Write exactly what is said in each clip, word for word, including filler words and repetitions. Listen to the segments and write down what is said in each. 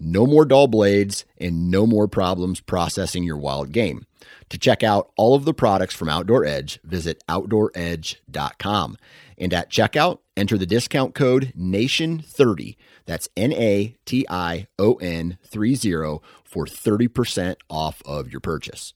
No more dull blades and no more problems processing your wild game. To check out all of the products from Outdoor Edge, visit outdoor edge dot com. And at checkout, enter the discount code nation thirty. That's N A T I O N thirty for thirty percent off of your purchase.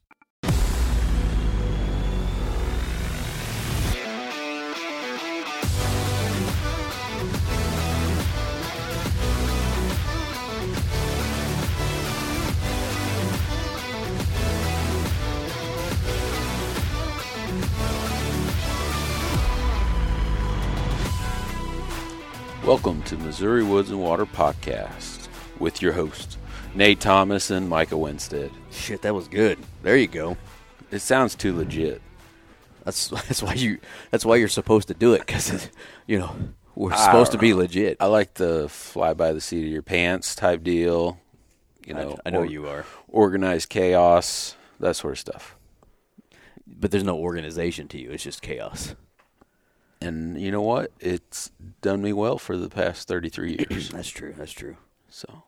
Welcome to Missouri Woods and Water Podcast with your hosts, Nate Thomas and Micah Winstead. Shit, that was good. There you go. It sounds too legit. That's that's why you that's why you're supposed to do it, because you know we're supposed to be legit. I like the fly by the seat of your pants type deal. You know, I, I know or, you are organized chaos, that sort of stuff. But there's no organization to you. It's just chaos. And you know what? It's done me well for the past thirty-three years. That's true. That's true. So,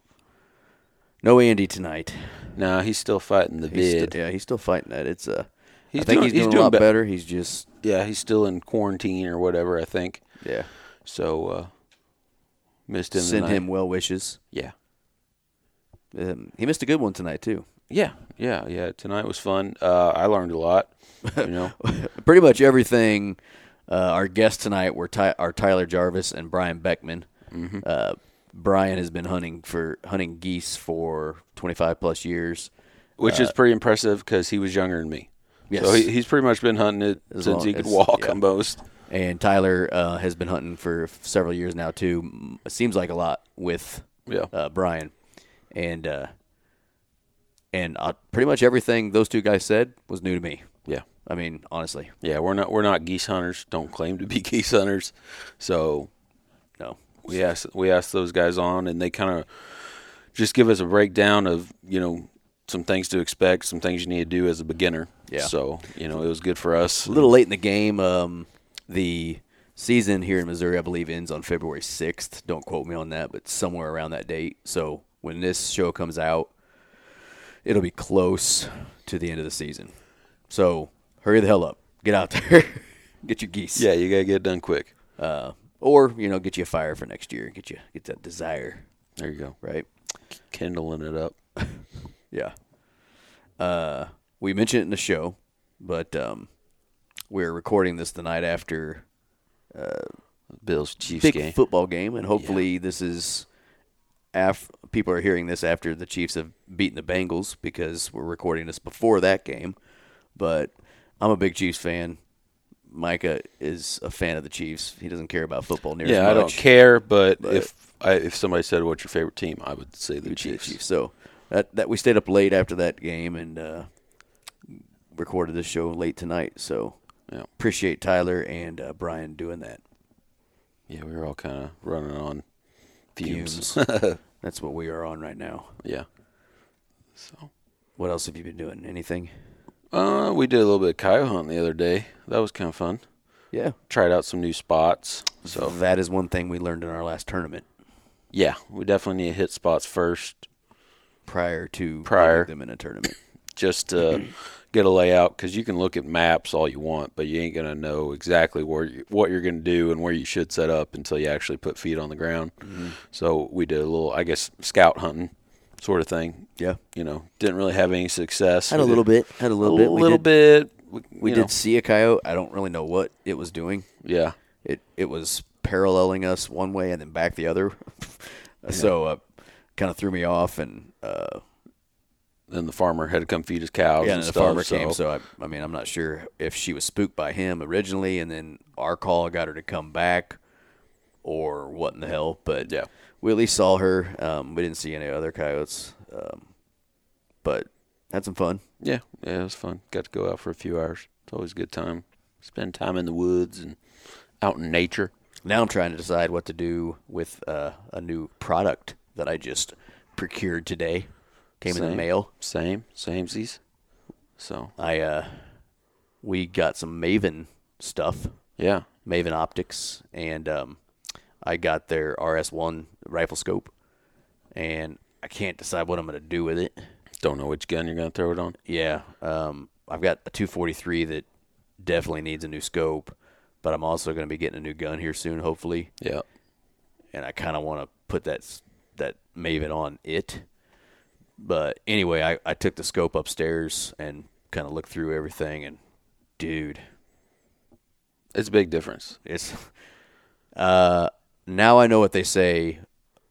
no Andy tonight. No, nah, he's still fighting the he's bid. Still, yeah, he's still fighting that. It's uh, he's I think doing, he's doing he's a lot be- better. He's just... Yeah, he's still in quarantine or whatever, I think. Yeah. So, uh, missed him Send tonight. Him well wishes. Yeah. Um, he missed a good one tonight, too. Yeah, yeah, yeah. Tonight was fun. Uh, I learned a lot, you know. Pretty much everything... Uh, our guests tonight were Ty- are Tyler Jarvis and Brian Beckman. Mm-hmm. Uh, Brian has been hunting for hunting geese for twenty-five plus years, which uh, is pretty impressive because he was younger than me. Yes, so he, he's pretty much been hunting it as since he could as, walk yeah. almost. And Tyler uh, has been hunting for several years now too. It seems like a lot with yeah. uh, Brian, and uh, and uh, pretty much everything those two guys said was new to me. Yeah. I mean, honestly. Yeah, we're not we're not geese hunters. Don't claim to be geese hunters. So, no. We asked we asked those guys on, and they kind of just give us a breakdown of, you know, some things to expect, some things you need to do as a beginner. Yeah. So, you know, it was good for us. A little late in the game. Um, the season here in Missouri, I believe, ends on February sixth. Don't quote me on that, but somewhere around that date. So, when this show comes out, it'll be close to the end of the season. So, hurry the hell up. Get out there. Get your geese. Yeah, you got to get it done quick. Uh, or, you know, get you a fire for next year. Get you get that desire. There you go. Right? Kindling it up. Yeah. Uh, we mentioned it in the show, but um, we're recording this the night after uh, Bills Chiefs big game. Football game, and hopefully yeah. this is af- – people are hearing this after the Chiefs have beaten the Bengals, because we're recording this before that game. But – I'm a big Chiefs fan. Micah is a fan of the Chiefs. He doesn't care about football near yeah, as much. Yeah, I don't care, but, but if I, if somebody said, what's your favorite team, I would say the Chiefs. Chiefs. So that, that we stayed up late after that game and uh, recorded this show late tonight. So yeah. appreciate Tyler and uh, Brian doing that. Yeah, we were all kind of running on fumes. fumes. That's what we are on right now. Yeah. So, what else have you been doing? Anything? Uh, we did a little bit of coyote hunt the other day. That was kind of fun. Yeah. Tried out some new spots. So that is one thing we learned in our last tournament. Yeah. We definitely need to hit spots first. Prior to prior. putting them in a tournament. Just to get a layout, because you can look at maps all you want, but you ain't going to know exactly where you, what you're going to do and where you should set up until you actually put feet on the ground. Mm-hmm. So we did a little, I guess, scout hunting. Sort of thing. Yeah. You know, didn't really have any success. Had a little bit. Had a little bit. A little bit. We, we did see a coyote. I don't really know what it was doing. Yeah. It it was paralleling us one way and then back the other. So uh, kind of threw me off. And uh, then the farmer had to come feed his cows. Yeah, and, and the stuff, farmer so. came. So, I, I mean, I'm not sure if she was spooked by him originally and then our call got her to come back or what in the hell. But yeah. We at least saw her. Um, we didn't see any other coyotes, um, but had some fun. Yeah, yeah, it was fun. Got to go out for a few hours. It's always a good time. spend time in the woods and out in nature. Now I'm trying to decide what to do with uh, a new product that I just procured today. Came same, in the mail. Same, samesies. So I uh, we got some Maven stuff. Yeah, Maven optics, and um, I got their R S one rifle scope, and I can't decide what I'm going to do with it. Don't know which gun you're going to throw it on. Yeah, um, I've got a two forty-three that definitely needs a new scope, but I'm also going to be getting a new gun here soon, hopefully. Yeah, and I kind of want to put that that Maven on it. But anyway, I, I took the scope upstairs and kind of looked through everything, and dude, it's a big difference. It's uh, now I know what they say.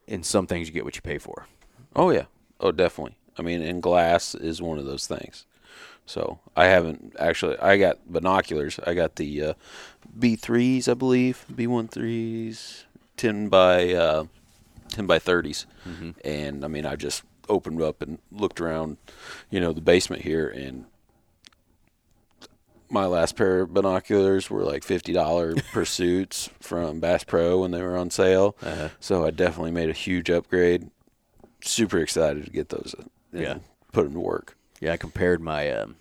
In some things, you get what you pay for. Oh yeah, oh definitely. I mean, and glass is one of those things. So I haven't actually. I got binoculars. I got the uh, B threes, I believe, B thirteens, ten by uh, ten by thirties, mm-hmm. and I mean, I just opened up and looked around, you know, the basement here, and my last pair of binoculars were like fifty dollars Pursuits from Bass Pro when they were on sale. Uh-huh. So I definitely made a huge upgrade. Super excited to get those and yeah. put them to work. Yeah, I compared my um,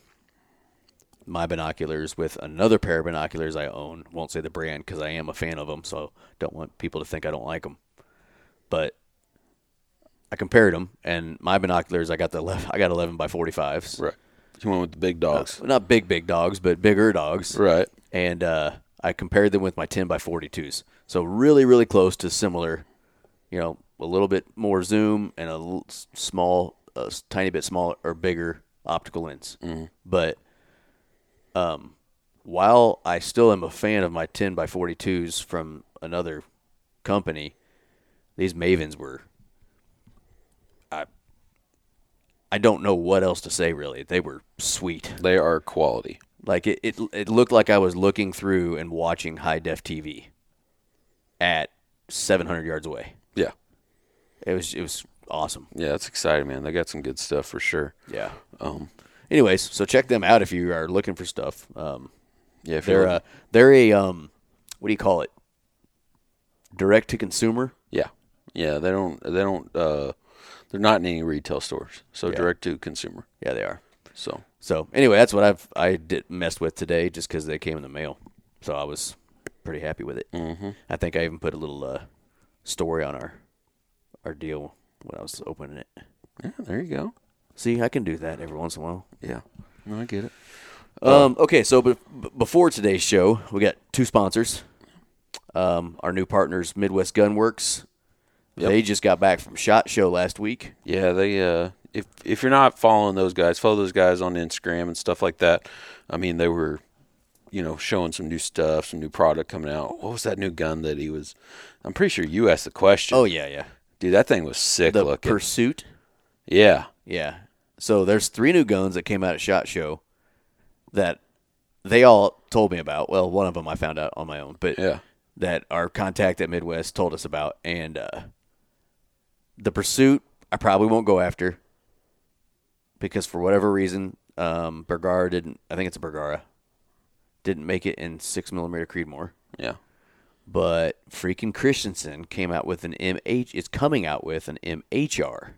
my binoculars with another pair of binoculars I own. Won't say the brand because I am a fan of them, so don't want people to think I don't like them. But I compared them, and my binoculars, I got the I got eleven by forty-fives. Right. You went with the big dogs. Uh, not big, big dogs, but bigger dogs. Right. And uh, I compared them with my ten by forty-twos. So really, really close to similar, you know, a little bit more zoom and a small, a tiny bit smaller or bigger optical lens. Mm-hmm. But um, while I still am a fan of my ten by forty-twos from another company, these Mavens were... I don't know what else to say, really. They were sweet. They are quality. Like, it, it it looked like I was looking through and watching high-def T V at seven hundred yards away. Yeah. It was it was awesome. Yeah, it's exciting, man. They got some good stuff for sure. Yeah. Um. Anyways, so check them out if you are looking for stuff. Um. Yeah, if they're, uh, they're a, um, what do you call it? Direct-to-consumer? Yeah. Yeah, they don't, they don't, uh. They're not in any retail stores, so yeah. direct to consumer. Yeah, they are. So, so anyway, that's what I've I did messed with today, just because they came in the mail. So I was pretty happy with it. Mm-hmm. I think I even put a little uh, story on our our deal when I was opening it. Yeah, there you go. See, I can do that every once in a while. Yeah, no, I get it. Um, uh, okay, so be- before today's show, we got two sponsors. Um, our new partners, Midwest Gunworks. Yep. They just got back from SHOT Show last week. Yeah, they. Uh, if if you're not following those guys, follow those guys on Instagram and stuff like that. I mean, they were, you know, showing some new stuff, some new product coming out. What was that new gun that he was? I'm pretty sure you asked the question. Oh yeah, yeah, dude, that thing was sick the looking. The Pursuit. Yeah, yeah. So there's three new guns that came out at SHOT Show that they all told me about. Well, one of them I found out on my own, but yeah. that our contact at Midwest told us about, and. Uh, The Pursuit, I probably won't go after because for whatever reason, um, Bergara didn't, I think it's a Bergara, didn't make it in six millimeter Creedmoor. Yeah. But freaking Christensen came out with an M H, it's coming out with an M H R,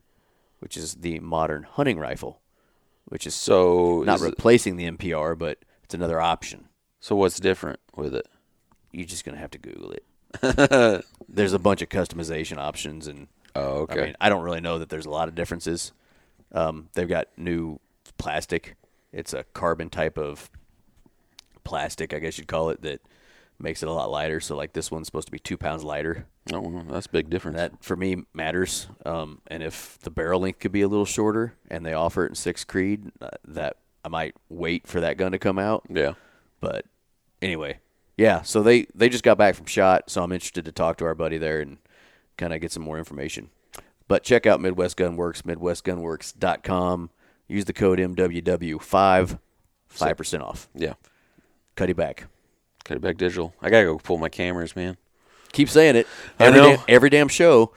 which is the modern hunting rifle, which is so not replacing the M P R, but it's another option. So what's different with it? You're just going to have to Google it. There's a bunch of customization options and... Oh, okay. I mean, I don't really know that there's a lot of differences. Um, they've got new plastic. It's a carbon type of plastic, I guess you'd call it, that makes it a lot lighter. So, like, this one's supposed to be two pounds lighter. Oh, that's a big difference. That, for me, matters. Um, and if the barrel length could be a little shorter and they offer it in six Creed, uh, that I might wait for that gun to come out. Yeah. But anyway, yeah, so they, they just got back from SHOT, so I'm interested to talk to our buddy there and kind of get some more information. But check out Midwest Gunworks, Midwest Gunworks dot com. Use the code M W W five, five percent off. Yeah. Cuddy back. Cuddy back digital. I got to go pull my cameras, man. Keep saying it. Every, I know. Da- every damn show.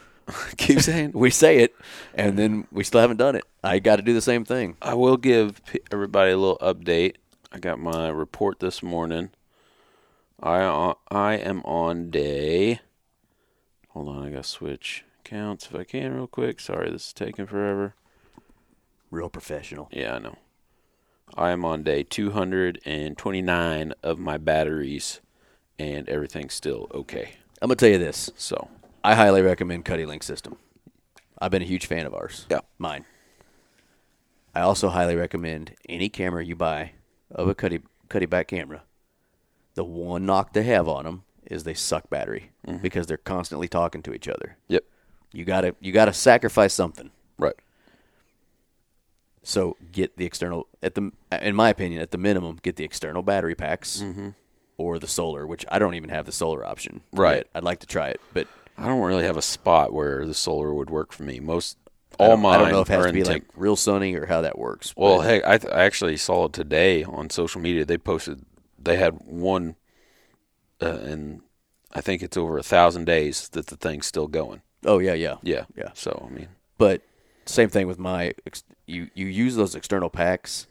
Keep saying we say it, and then we still haven't done it. I got to do the same thing. I will give everybody a little update. I got my report this morning I I am on day. Hold on, I gotta switch accounts if I can real quick. Sorry, this is taking forever. Real professional. Yeah, I know. I am on day two hundred twenty-nine of my batteries, and everything's still okay. I'm going to tell you this. So, I highly recommend Cuddy Link system. I've been a huge fan of ours. Yeah. Mine. I also highly recommend any camera you buy of a Cuddy, Cuddy back camera. The one knock they have on them is they suck battery mm-hmm. because they're constantly talking to each other. Yep. You gotta you gotta sacrifice something. Right. So get the external at the in my opinion at the minimum get the external battery packs mm-hmm. or the solar, which I don't even have the solar option. Right. Yet. I'd like to try it, but I don't really have a spot where the solar would work for me. Most all mine. I don't know if it has to be like real sunny or how that works. Well, hey, I, th- I actually saw it today on social media. They posted they had one, uh, and I think it's over a thousand days that the thing's still going. Oh yeah, yeah, yeah, yeah. So I mean, but same thing with my. Ex- You you use those external packs,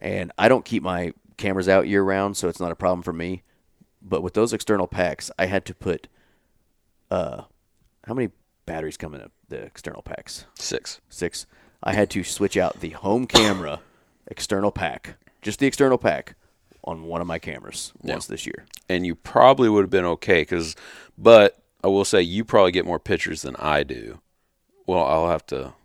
and I don't keep my cameras out year-round, so it's not a problem for me. But with those external packs, I had to put uh, – how many batteries come in a, the external packs? Six. Six. I had to switch out the home camera external pack, just the external pack, on one of my cameras yeah. once this year. And you probably would have been okay because – but I will say you probably get more pictures than I do. Well, I'll have to –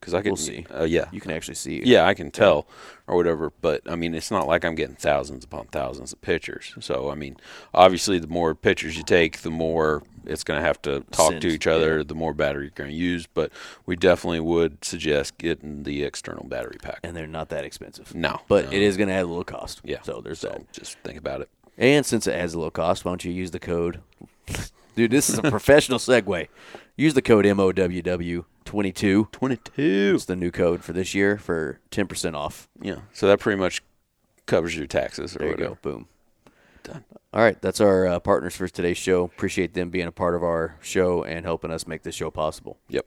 Cause I can we'll see. Uh, yeah, you can actually see. Yeah, I can tell, or whatever. But I mean, it's not like I'm getting thousands upon thousands of pictures. So I mean, obviously, the more pictures you take, the more it's going to have to talk Send. to each other. Yeah. The more battery you're going to use. But we definitely would suggest getting the external battery pack. And they're not that expensive. No, but no. It is going to add a little cost. Yeah. So there's so that. Just think about it. And since it adds a little cost, why don't you use the code? Dude, this is a professional segue. Use the code M O W W twenty-two. twenty-two. It's the new code for this year for ten percent off. Yeah. So that pretty much covers your taxes or there whatever. You go. Boom. Done. All right. That's our uh, partners for today's show. Appreciate them being a part of our show and helping us make this show possible. Yep.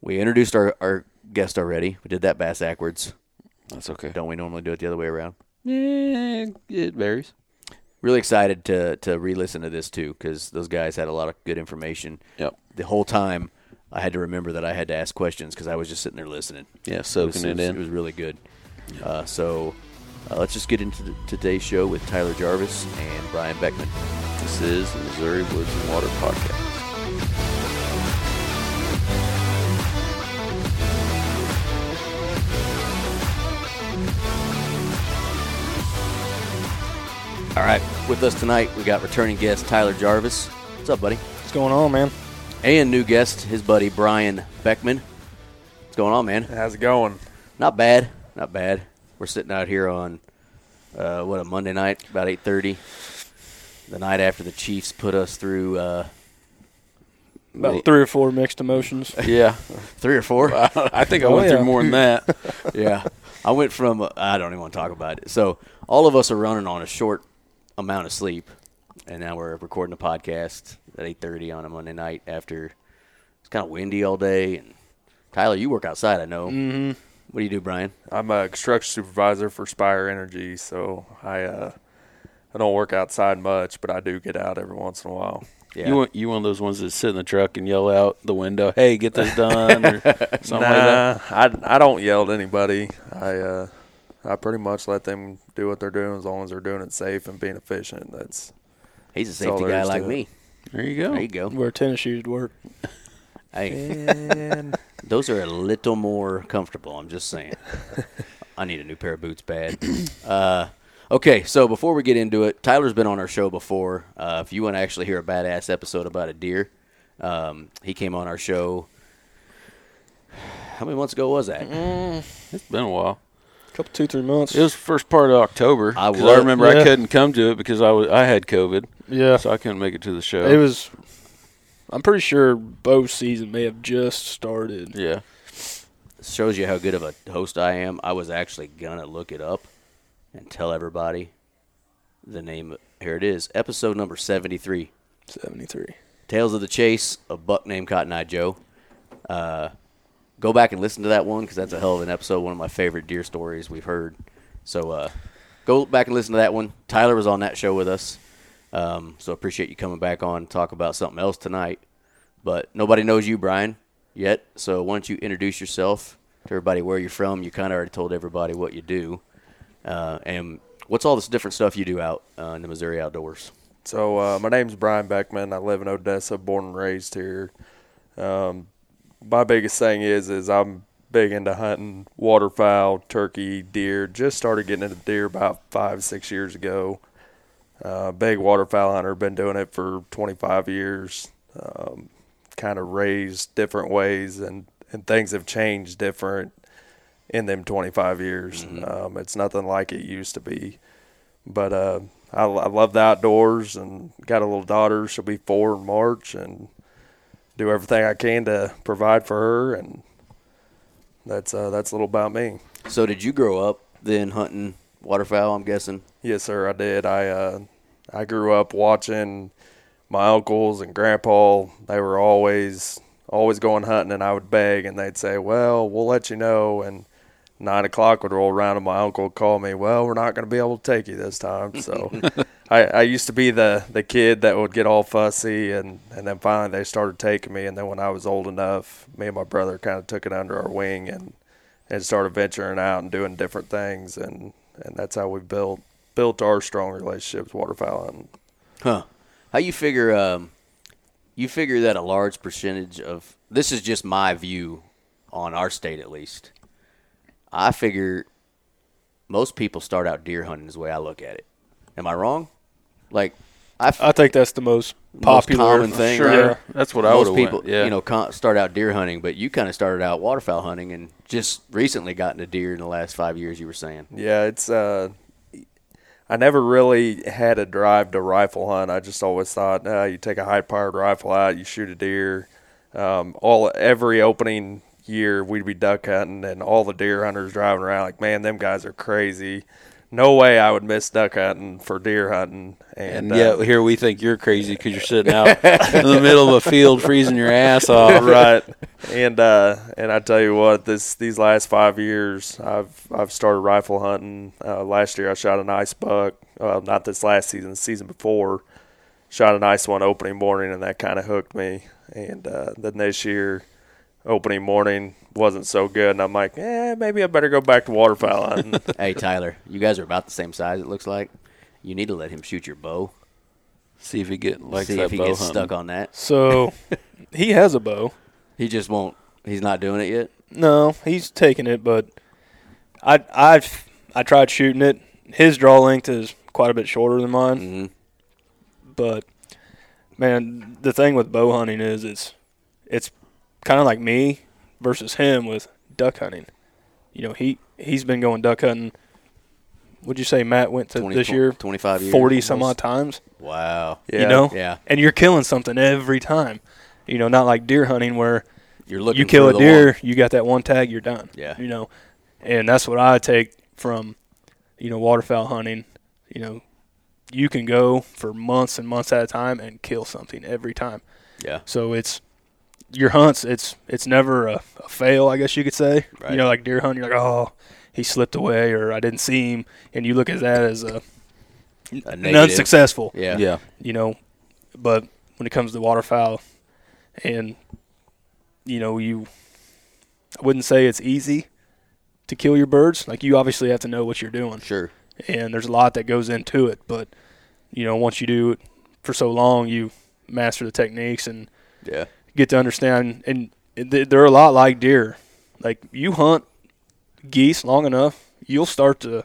We introduced our, our guest already. We did that bass-ackwards. That's okay. Don't we normally do it the other way around? Yeah, it varies. Really excited to to re-listen to this, too, because those guys had a lot of good information. Yep. The whole time, I had to remember that I had to ask questions because I was just sitting there listening. Yeah, soaking it, it in. It was really good. Yep. Uh, so uh, let's just get into the, today's show with Tyler Jarvis and Brian Beckman. This is the Missouri Woods and Water Podcast. All right, with us tonight, we got returning guest Tyler Jarvis. What's up, buddy? What's going on, man? And new guest, his buddy Brian Beckman. What's going on, man? How's it going? Not bad, not bad. We're sitting out here on, uh, what, a Monday night, about eight thirty, the night after the Chiefs put us through. Uh, about well, three or four mixed emotions. Yeah, three or four? I think I oh, went yeah. through more than that. Yeah, I went from, uh, I don't even want to talk about it. So all of us are running on a short amount of sleep, and now we're recording a podcast at eight thirty on a Monday night after it's kind of windy all day. And Tyler, you work outside, I know. Mm-hmm. What do you do, Brian? I'm a construction supervisor for Spire Energy, so I uh, I don't work outside much, but I do get out every once in a while. Yeah. You you one of those ones that sit in the truck and yell out the window, "Hey, get this done," or something nah, like that? I, I don't yell at anybody. I uh, I pretty much let them do what they're doing as long as they're doing it safe and being efficient. That's He's a safety guy like me. There you go. There you go. Wear tennis shoes to work. Hey, those are a little more comfortable, I'm just saying. I need a new pair of boots bad. Uh, okay, so before we get into it, Tyler's been on our show before. Uh, if you want to actually hear a badass episode about a deer, um, he came on our show. How many months ago was that? Mm, it's been a while. Couple two three months. It was the first part of October. I, was, I remember yeah. I couldn't come to it because I was I had COVID. Yeah, so I couldn't make it to the show. It was. I'm pretty sure bow season may have just started. Yeah, shows you how good of a host I am. I was actually gonna look it up and tell everybody the name. Here it is, episode number seventy-three. seventy-three. Tales of the Chase, a buck named Cotton Eye Joe. Uh. Go back and listen to that one because that's a hell of an episode, one of my favorite deer stories we've heard. So uh, go back and listen to that one. Tyler was on that show with us. Um, so I appreciate you coming back on and talk about something else tonight. But nobody knows you, Brian, yet. So why don't you introduce yourself to everybody, where you're from. You kind of already told everybody what you do. Uh, and what's all this different stuff you do out uh, in the Missouri outdoors? So uh, my name's Brian Beckman. I live in Odessa, born and raised here. Um, my biggest thing is is I'm big into hunting waterfowl, turkey, deer. Just started getting into deer about five, six years ago. Uh, big waterfowl hunter, been doing it for twenty-five years. Um, kind of raised different ways, and, and things have changed different in them twenty-five years. Mm-hmm. Um, it's nothing like it used to be. But uh, I, I love the outdoors, and got a little daughter. She'll be four in March, and do everything I can to provide for her, and that's uh, that's a little about me. So did you grow up then hunting waterfowl, I'm guessing? Yes, sir, I did. I uh, I grew up watching my uncles and grandpa. They were always always going hunting, and I would beg, and they'd say, well, we'll let you know, and nine o'clock would roll around, and my uncle would call me, well, we're not going to be able to take you this time. So I, I used to be the, the kid that would get all fussy, and, and then finally they started taking me, and then when I was old enough, me and my brother kind of took it under our wing and, and started venturing out and doing different things, and, and that's how we built built our strong relationships, waterfowl hunting. Huh. How you figure um, you figure that a large percentage of – this is just my view on our state at least – I figure most people start out deer hunting is the way I look at it. Am I wrong? Like, I, f- I think that's the most popular most common thing. Sure, right? That's what most I would. Most people, went. Yeah. you know, con- start out deer hunting, but you kind of started out waterfowl hunting and just recently got into deer in the last five years. You were saying, yeah, it's. Uh, I never really had a drive to rifle hunt. I just always thought, uh, you take a high-powered rifle out, you shoot a deer. Um, all every opening year we'd be duck hunting, and all the deer hunters driving around like, man, them guys are crazy, no way I would miss duck hunting for deer hunting, and, and uh, yeah here we think you're crazy because you're sitting out in the middle of a field freezing your ass off, right? and uh and I tell you what, this these last five years I've I've started rifle hunting. Uh, last year I shot a nice buck, well, not this last season, the season before, shot a nice one opening morning, and that kind of hooked me, and uh then this year opening morning wasn't so good, and I'm like, eh, maybe I better go back to waterfowl hunting. Hey, Tyler, you guys are about the same size, it looks like. You need to let him shoot your bow. See if he, get, likes See that if he bow gets hunting. Stuck on that. So, he has a bow. He just won't. He's not doing it yet? No, he's taking it, but I I've, I tried shooting it. His draw length is quite a bit shorter than mine. Mm-hmm. But, man, the thing with bow hunting is it's it's – kind of like me versus him with duck hunting. You know, he, he's been going duck hunting. Would you say Matt went to twenty, this year? twenty-five years. forty almost. Some odd times. Wow. Yeah. You know? Yeah. And you're killing something every time. You know, not like deer hunting where you're looking you kill a deer, you got that one tag, you're done. Yeah. You know, and that's what I take from, you know, waterfowl hunting. You know, you can go for months and months at a time and kill something every time. Yeah. So it's – your hunts, it's it's never a, a fail, I guess you could say. Right. You know, like deer hunting, you're like, oh, he slipped away, or I didn't see him, and you look at that as a, a an unsuccessful. Yeah. yeah, you know. But when it comes to waterfowl, and you know, you, I wouldn't say it's easy to kill your birds. Like, you obviously have to know what you're doing. Sure. And there's a lot that goes into it, but you know, once you do it for so long, you master the techniques and yeah. get to understand, and they're a lot like deer. Like, you hunt geese long enough, you'll start to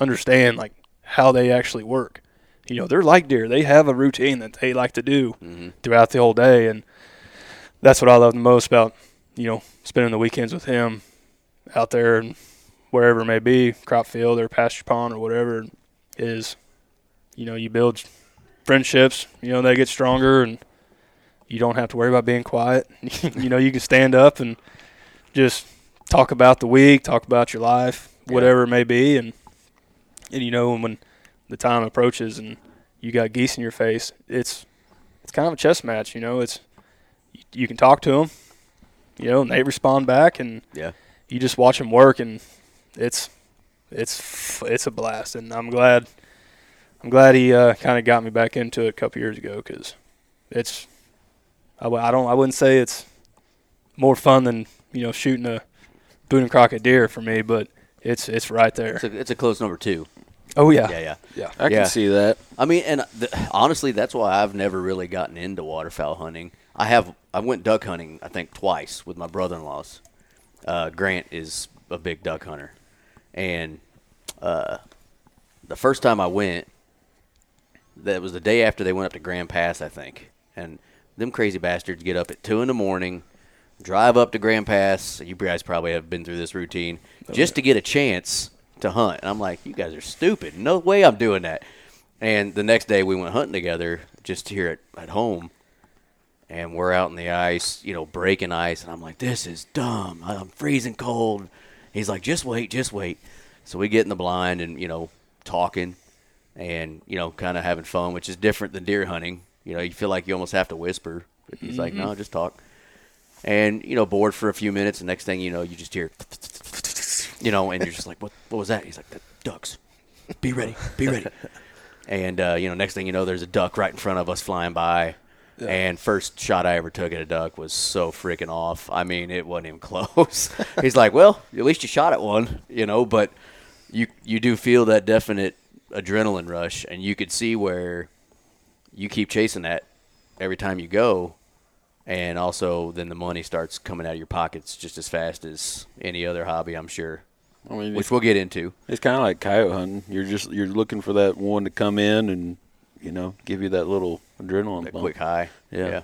understand like how they actually work. You know, they're like deer. They have a routine that they like to do mm-hmm. throughout the whole day, and that's what I love the most about, you know, spending the weekends with him out there and wherever it may be, crop field or pasture pond or whatever it is. You know, you build friendships, you know, they get stronger, and you don't have to worry about being quiet. You know, you can stand up and just talk about the week, talk about your life, whatever yeah. it may be. And, and you know, when the time approaches and you got geese in your face, it's it's kind of a chess match, you know. It's you can talk to them, you know, and they respond back. And yeah. you just watch them work, and it's, it's, it's a blast. And I'm glad I'm glad he uh, kind of got me back into it a couple years ago, because it's I, I don't I wouldn't say it's more fun than, you know, shooting a Boone and Crockett deer for me, but it's it's right there. It's a, it's a close number two. Oh yeah, yeah, yeah, yeah. I yeah. can see that. I mean, and th- honestly, that's why I've never really gotten into waterfowl hunting. I have. I went duck hunting, I think, twice with my brother-in-laws. Uh, Grant is a big duck hunter, and uh, the first time I went, that was the day after they went up to Grand Pass, I think. And them crazy bastards get up at two in the morning, drive up to Grand Pass. You guys probably have been through this routine oh, just yeah. to get a chance to hunt. And I'm like, you guys are stupid. No way I'm doing that. And the next day we went hunting together just here at, at home, and we're out in the ice, you know, breaking ice. And I'm like, this is dumb. I'm freezing cold. He's like, just wait, just wait. So we get in the blind and, you know, talking and, you know, kind of having fun, which is different than deer hunting. You know, you feel like you almost have to whisper. But he's mm-hmm. like, no, just talk. And, you know, bored for a few minutes. And next thing you know, you just hear, you know, and you're just like, what What was that? He's like, the ducks. Be ready. Be ready. And, uh, you know, next thing you know, there's a duck right in front of us flying by. Yeah. And first shot I ever took at a duck was so freaking off. I mean, it wasn't even close. He's like, well, at least you shot at one, you know, but you you do feel that definite adrenaline rush, and you could see where you keep chasing that every time you go, and also then the money starts coming out of your pockets just as fast as any other hobby, I'm sure. I mean, which we'll get into. It's kind of like coyote hunting. You're just you're looking for that one to come in and, you know, give you that little adrenaline that bump. Quick high. Yeah. yeah.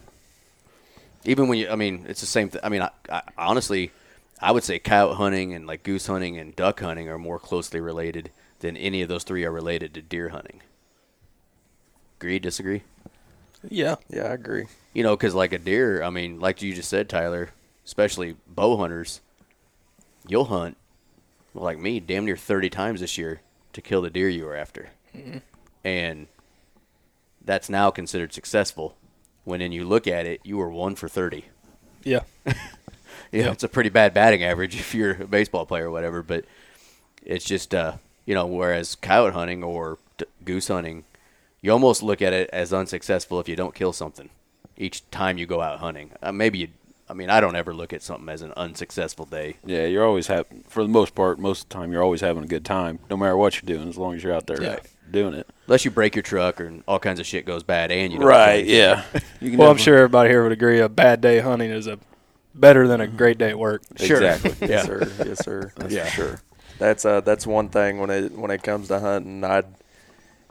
Even when you, I mean, it's the same thing. I mean, I, I, honestly, I would say coyote hunting and like goose hunting and duck hunting are more closely related than any of those three are related to deer hunting. Agree, disagree? Yeah. Yeah, I agree. You know, because like a deer, I mean, like you just said, Tyler, especially bow hunters, you'll hunt, like me, damn near thirty times this year to kill the deer you were after. Mm-hmm. And that's now considered successful, when then you look at it, you were one for thirty. Yeah. yeah, yeah. It's a pretty bad batting average if you're a baseball player or whatever, but it's just, uh, you know, whereas coyote hunting or t- goose hunting, you almost look at it as unsuccessful if you don't kill something each time you go out hunting. Uh, maybe you, I mean, I don't ever look at something as an unsuccessful day. Yeah, you're always having, for the most part, most of the time, you're always having a good time, no matter what you're doing, as long as you're out there. Yeah. Right. Doing it, unless you break your truck or all kinds of shit goes bad, and you don't right, play. Yeah. You can well, I'm sure everybody here would agree a bad day hunting is a better than a great day at work. Sure. Exactly. yeah. Yes, sir. Yes, sir. That's yeah. for sure. That's uh, that's one thing when it when it comes to hunting. I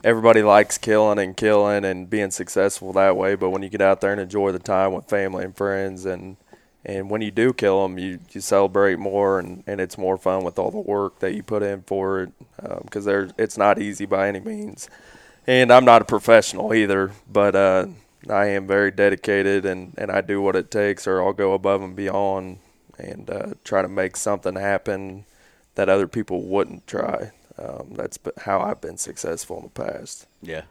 everybody likes killing and killing and being successful that way, but when you get out there and enjoy the time with family and friends, and and when you do kill them, you, you celebrate more, and, and it's more fun with all the work that you put in for it, because um, it's not easy by any means. And I'm not a professional either, but uh, I am very dedicated, and, and I do what it takes, or I'll go above and beyond and uh, try to make something happen that other people wouldn't try. Um, that's how I've been successful in the past. Yeah.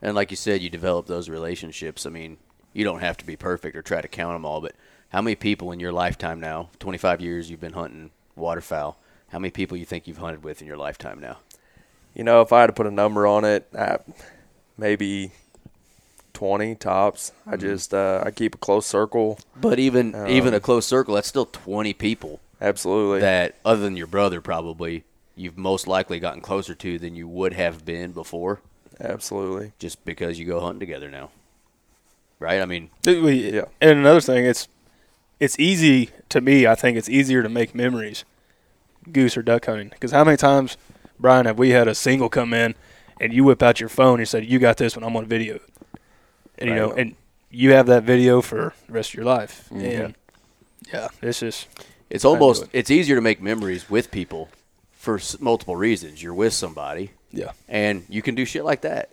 And like you said, you develop those relationships. I mean, you don't have to be perfect or try to count them all, but how many people in your lifetime now, twenty-five years you've been hunting waterfowl, how many people you think you've hunted with in your lifetime now? You know, if I had to put a number on it, I, maybe twenty tops. Mm-hmm. I just uh, I keep a close circle. But even um, even a close circle, that's still twenty people. Absolutely. That, other than your brother probably, you've most likely gotten closer to than you would have been before. Absolutely. Just because you go hunting together now. Right? I mean. Yeah. And another thing, it's. It's easy to me. I think it's easier to make memories, goose or duck hunting. Because how many times, Brian, have we had a single come in, and you whip out your phone and you said, "You got this one. I'm on video it," and right. you know, and you have that video for the rest of your life. Mm-hmm. And yeah, it's just it's almost it. it's easier to make memories with people for multiple reasons. You're with somebody, yeah, and you can do shit like that.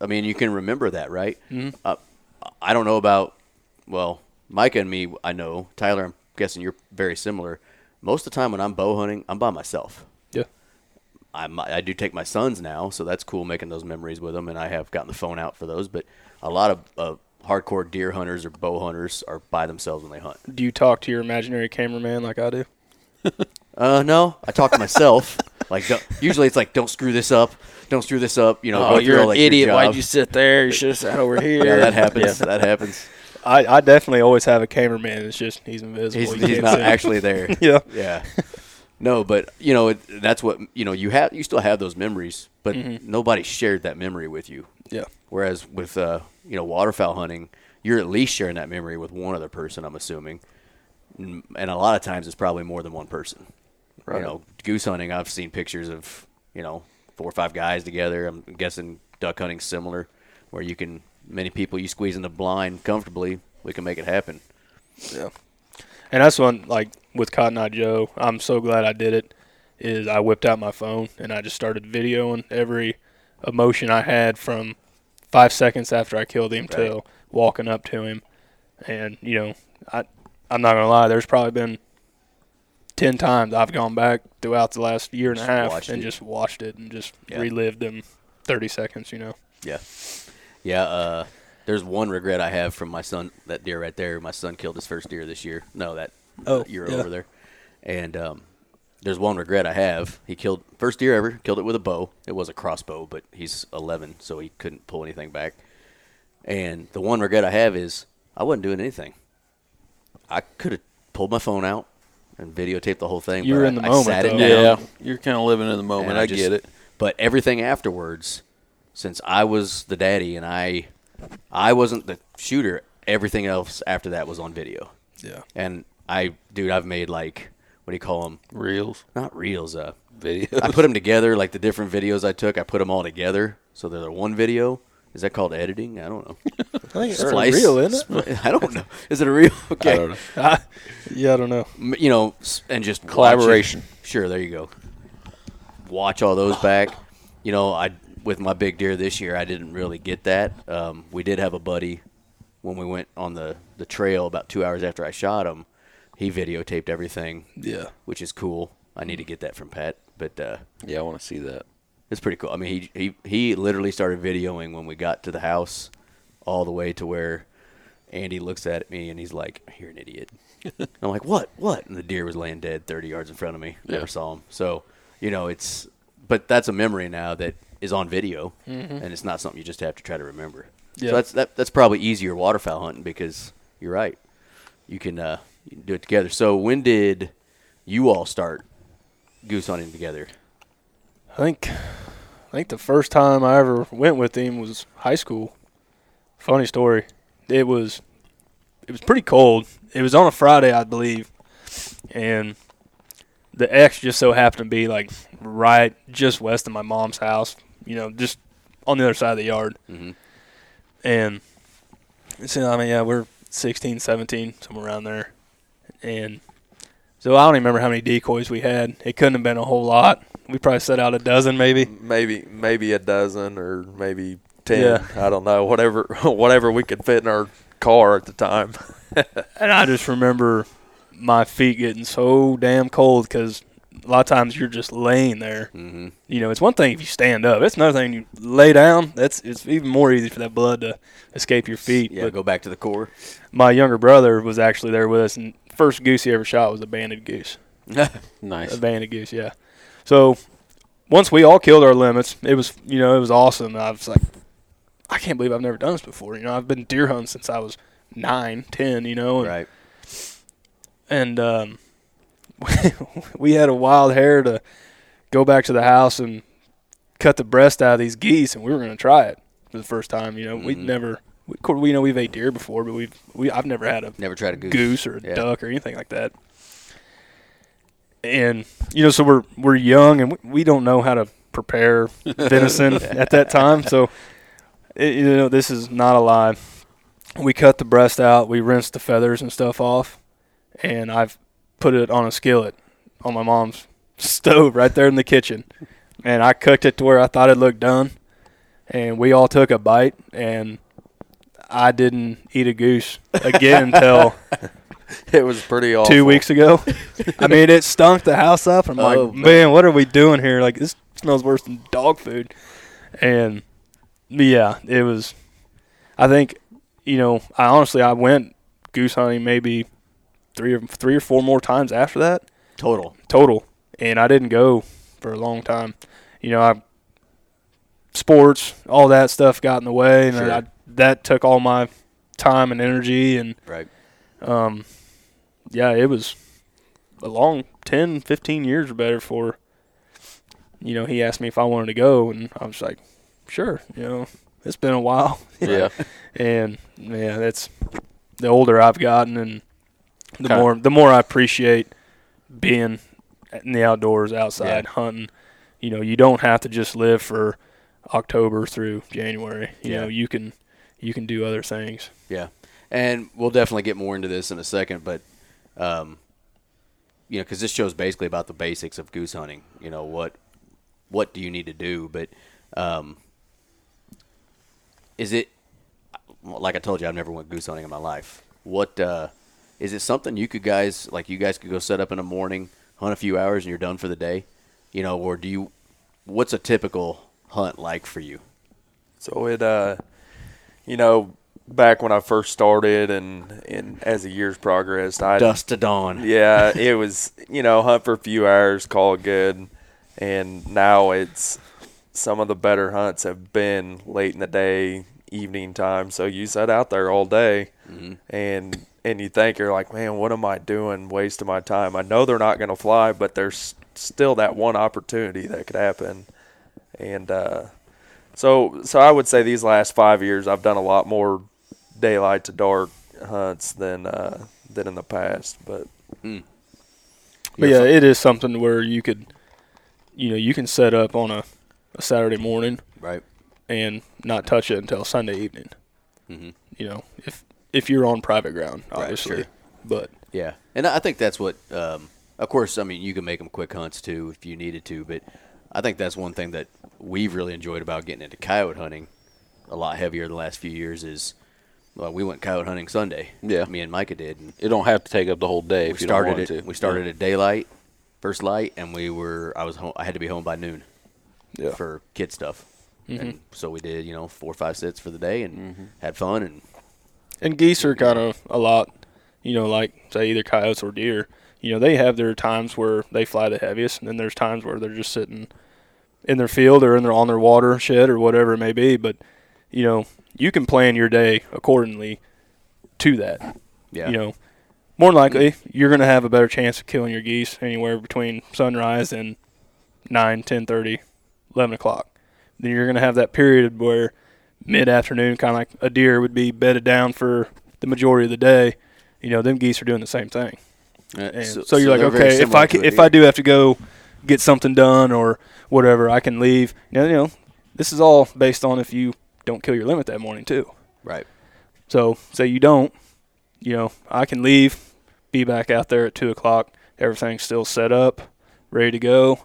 I mean, you can remember that, right? Mm-hmm. Uh, I don't know about well. Micah and me, I know. Tyler, I'm guessing you're very similar. Most of the time when I'm bow hunting, I'm by myself. Yeah. I I do take my sons now, so that's cool making those memories with them, and I have gotten the phone out for those. But a lot of uh, hardcore deer hunters or bow hunters are by themselves when they hunt. Do you talk to your imaginary cameraman like I do? uh, no. I talk to myself. Like, don't, usually it's like, don't screw this up. Don't screw this up. You know, oh, you're through, an like, idiot. Why'd you sit there? You should have sat over here. Yeah, that happens. Yeah. That happens. I, I definitely always have a cameraman. It's just he's invisible. He's, he's not actually there. Yeah. Yeah. No, but, you know, it, that's what, you know, you have, you still have those memories, but mm-hmm. nobody shared that memory with you. Yeah. Whereas with, uh, you know, waterfowl hunting, you're at least sharing that memory with one other person, I'm assuming. And a lot of times it's probably more than one person. Right. You know, goose hunting, I've seen pictures of, you know, four or five guys together. I'm guessing duck hunting's similar, where you can, many people you squeeze in the blind comfortably, we can make it happen. Yeah. And that's one, like, with Cotton Eye Joe, I'm so glad I did it, is I whipped out my phone and I just started videoing every emotion I had from five seconds after I killed him right. till walking up to him. And, you know, I, I'm not going to lie, there's probably been ten times I've gone back throughout the last year and just a half and it. just watched it and just yeah. relived them thirty seconds, you know. Yeah. Yeah, uh, there's one regret I have from my son, that deer right there. My son killed his first deer this year. No, that oh, year yeah. over there. And um, there's one regret I have. He killed first deer ever, killed it with a bow. It was a crossbow, but he's eleven, so he couldn't pull anything back. And the one regret I have is I wasn't doing anything. I could have pulled my phone out and videotaped the whole thing. You were in the I, moment. I sat it down, yeah, you're kind of living in the moment. I, I just, get it. But everything afterwards, since I was the daddy and I, I wasn't the shooter, everything else after that was on video. Yeah. And I, dude, I've made like, what do you call them? Reels. Not reels. Uh, videos. I put them together, like the different videos I took. I put them all together, so they're one video. Is that called editing? I don't know. I think it's splice. A reel, isn't it? I don't know. Is it a reel? Okay. I don't know. I, yeah, I don't know. You know, and just collaboration. Sure, there you go. Watch all those back. You know, I with my big deer this year, I didn't really get that. Um, we did have a buddy when we went on the, the trail about two hours after I shot him. He videotaped everything. Yeah. Which is cool. I need to get that from Pat. But uh, yeah, I want to see that. It's pretty cool. I mean, he, he he literally started videoing when we got to the house all the way to where Andy looks at me and he's like, you're an idiot. And I'm like, what, what? And the deer was laying dead thirty yards in front of me. Yeah. Never saw him. So, you know, it's – but that's a memory now that is on video, mm-hmm. and it's not something you just have to try to remember. Yeah. So that's that, that's probably easier waterfowl hunting because you're right. You can, uh, you can do it together. So when did you all start goose hunting together? I think, I think the first time I ever went with him was high school. Funny story. It was, it was pretty cold. It was on a Friday, I believe, and the X just so happened to be like right just west of my mom's house. You know, just on the other side of the yard. Mm-hmm. And so I mean, yeah, we're sixteen, seventeen, somewhere around there, and so I don't even remember how many decoys we had. It couldn't have been a whole lot. We probably set out a dozen, maybe. Maybe, maybe a dozen, or maybe ten. Yeah. I don't know. Whatever, whatever we could fit in our car at the time. And I just remember my feet getting so damn cold because a lot of times you're just laying there. Mm-hmm. You know, it's one thing if you stand up. It's another thing you lay down. That's it's even more easy for that blood to escape your feet. Yeah, but go back to the core. My younger brother was actually there with us, and first goose he ever shot was a banded goose. Nice. A banded goose, yeah. So, once we all killed our limits, it was, you know, it was awesome. I was like, I can't believe I've never done this before. You know, I've been deer hunting since I was nine, ten, you know. And, right. And um, we had a wild hair to go back to the house and cut the breast out of these geese, and we were going to try it for the first time. You know, mm-hmm. we'd never, we, we know we've ate deer before, but we've, we, I've never had a, never tried a goose. goose or a yeah. duck or anything like that. And, you know, so we're we're young, and we, we don't know how to prepare venison at that time. So, it, you know, this is not a lie. We cut the breast out. We rinsed the feathers and stuff off. And I've put it on a skillet on my mom's stove right there in the kitchen. And I cooked it to where I thought it looked done. And we all took a bite, and I didn't eat a goose again until – it was pretty awful. Two weeks ago. I mean, it stunk the house up. I'm oh, like, man, man, what are we doing here? Like, this smells worse than dog food. And, yeah, it was – I think, you know, I honestly, I went goose hunting maybe three or, three or four more times after that. Total. Total. And I didn't go for a long time. You know, I sports, all that stuff got in the way, and sure. I, that took all my time and energy. And right. um, yeah, it was a long ten, fifteen years or better before, you know, he asked me if I wanted to go, and I was like, sure, you know, it's been a while. Yeah. And, yeah, that's the older I've gotten, and the Kinda. more the more I appreciate being in the outdoors, outside, yeah. hunting. You know, you don't have to just live for October through January. You yeah. know, you can you can do other things. Yeah. And we'll definitely get more into this in a second, but, um, you know, because this show is basically about the basics of goose hunting. You know, what what do you need to do? But um, is it, like I told you, I've never went goose hunting in my life. What uh, is it something you could guys, like you guys could go set up in the morning, hunt a few hours, and you're done for the day? You know, or do you, what's a typical hunt like for you? So it, uh, you know, back when I first started and, and as the years progressed, I dust to dawn. Yeah, it was, you know, hunt for a few hours, call it good. And now it's, some of the better hunts have been late in the day, evening time. So you sit out there all day, mm-hmm. and and you think, you're like, man, what am I doing? Wasting my time. I know they're not going to fly, but there's still that one opportunity that could happen. And uh, so so I would say these last five years I've done a lot more daylight to dark hunts than uh, than in the past. But, mm. but yeah, it is something where you could, you know, you can set up on a, a Saturday morning, right, and not touch it until Sunday evening. Mm-hmm. You know, if if you're on private ground, obviously. Right, sure. But yeah, and I think that's what. Um, of course, I mean, you can make them quick hunts too if you needed to, but I think that's one thing that we've really enjoyed about getting into coyote hunting a lot heavier the last few years is, well, we went coyote hunting Sunday. Yeah, me and Micah did. And it don't have to take up the whole day. We if you started don't want it. To. We started yeah. at daylight, first light, and we were. I was. Home, I had to be home by noon. Yeah. For kid stuff. Mm-hmm. And so we did, you know, four or five sits for the day and mm-hmm. had fun. And and geese are kind of a lot, you know, like, say, either coyotes or deer. You know, they have their times where they fly the heaviest, and then there's times where they're just sitting in their field or in their on their water shed or whatever it may be. But, you know, you can plan your day accordingly to that. Yeah. You know, more than likely, you're going to have a better chance of killing your geese anywhere between sunrise and nine, ten thirty eleven o'clock. Then you're going to have that period where mid-afternoon, kind of like a deer would be bedded down for the majority of the day. You know, them geese are doing the same thing. Uh, so, so you're so like, okay, if I, can, if I do have to go get something done or whatever, I can leave. You know, you know, this is all based on if you don't kill your limit that morning too. Right. So say you don't, you know, I can leave, be back out there at two o'clock. Everything's still set up, ready to go,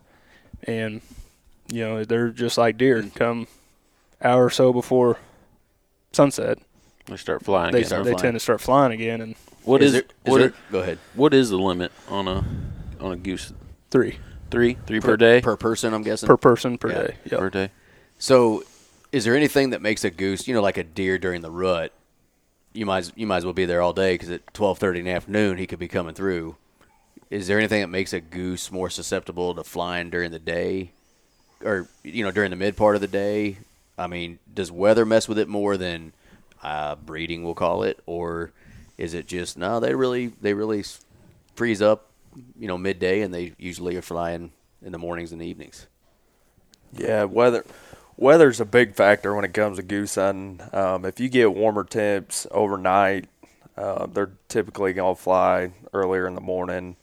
and – you know, they're just like deer. Come hour or so before sunset, they start flying. They, again. Start, they flying. tend to start flying again. And what is, is, there, is what? There, is, go ahead. What is the limit on a on a goose? Three, three, three per, per day per person. I'm guessing per person per yeah. day. Yep. Per day. So, is there anything that makes a goose? You know, like a deer during the rut, you might you might as well be there all day because at twelve thirty in the afternoon he could be coming through. Is there anything that makes a goose more susceptible to flying during the day? Or, you know, during the mid part of the day? I mean, does weather mess with it more than uh, breeding, we'll call it? Or is it just, no, they really they really freeze up, you know, midday, and they usually are flying in the mornings and the evenings? Yeah, weather weather's a big factor when it comes to goose hunting. Um, if you get warmer temps overnight, uh, they're typically going to fly earlier in the morning.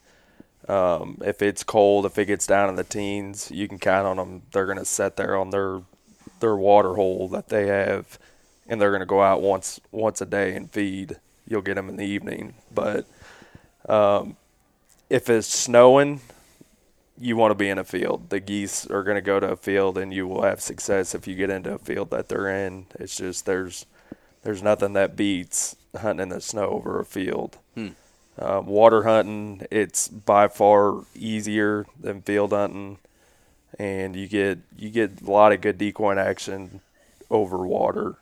Um, if it's cold, if it gets down in the teens, you can count on them. They're going to sit there on their their water hole that they have, and they're going to go out once once a day and feed. You'll get them in the evening. But um, if it's snowing, you want to be in a field. The geese are going to go to a field, and you will have success if you get into a field that they're in. It's just there's there's nothing that beats hunting in the snow over a field. Hmm. Uh, water hunting, it's by far easier than field hunting, and you get you get a lot of good decoying action over water.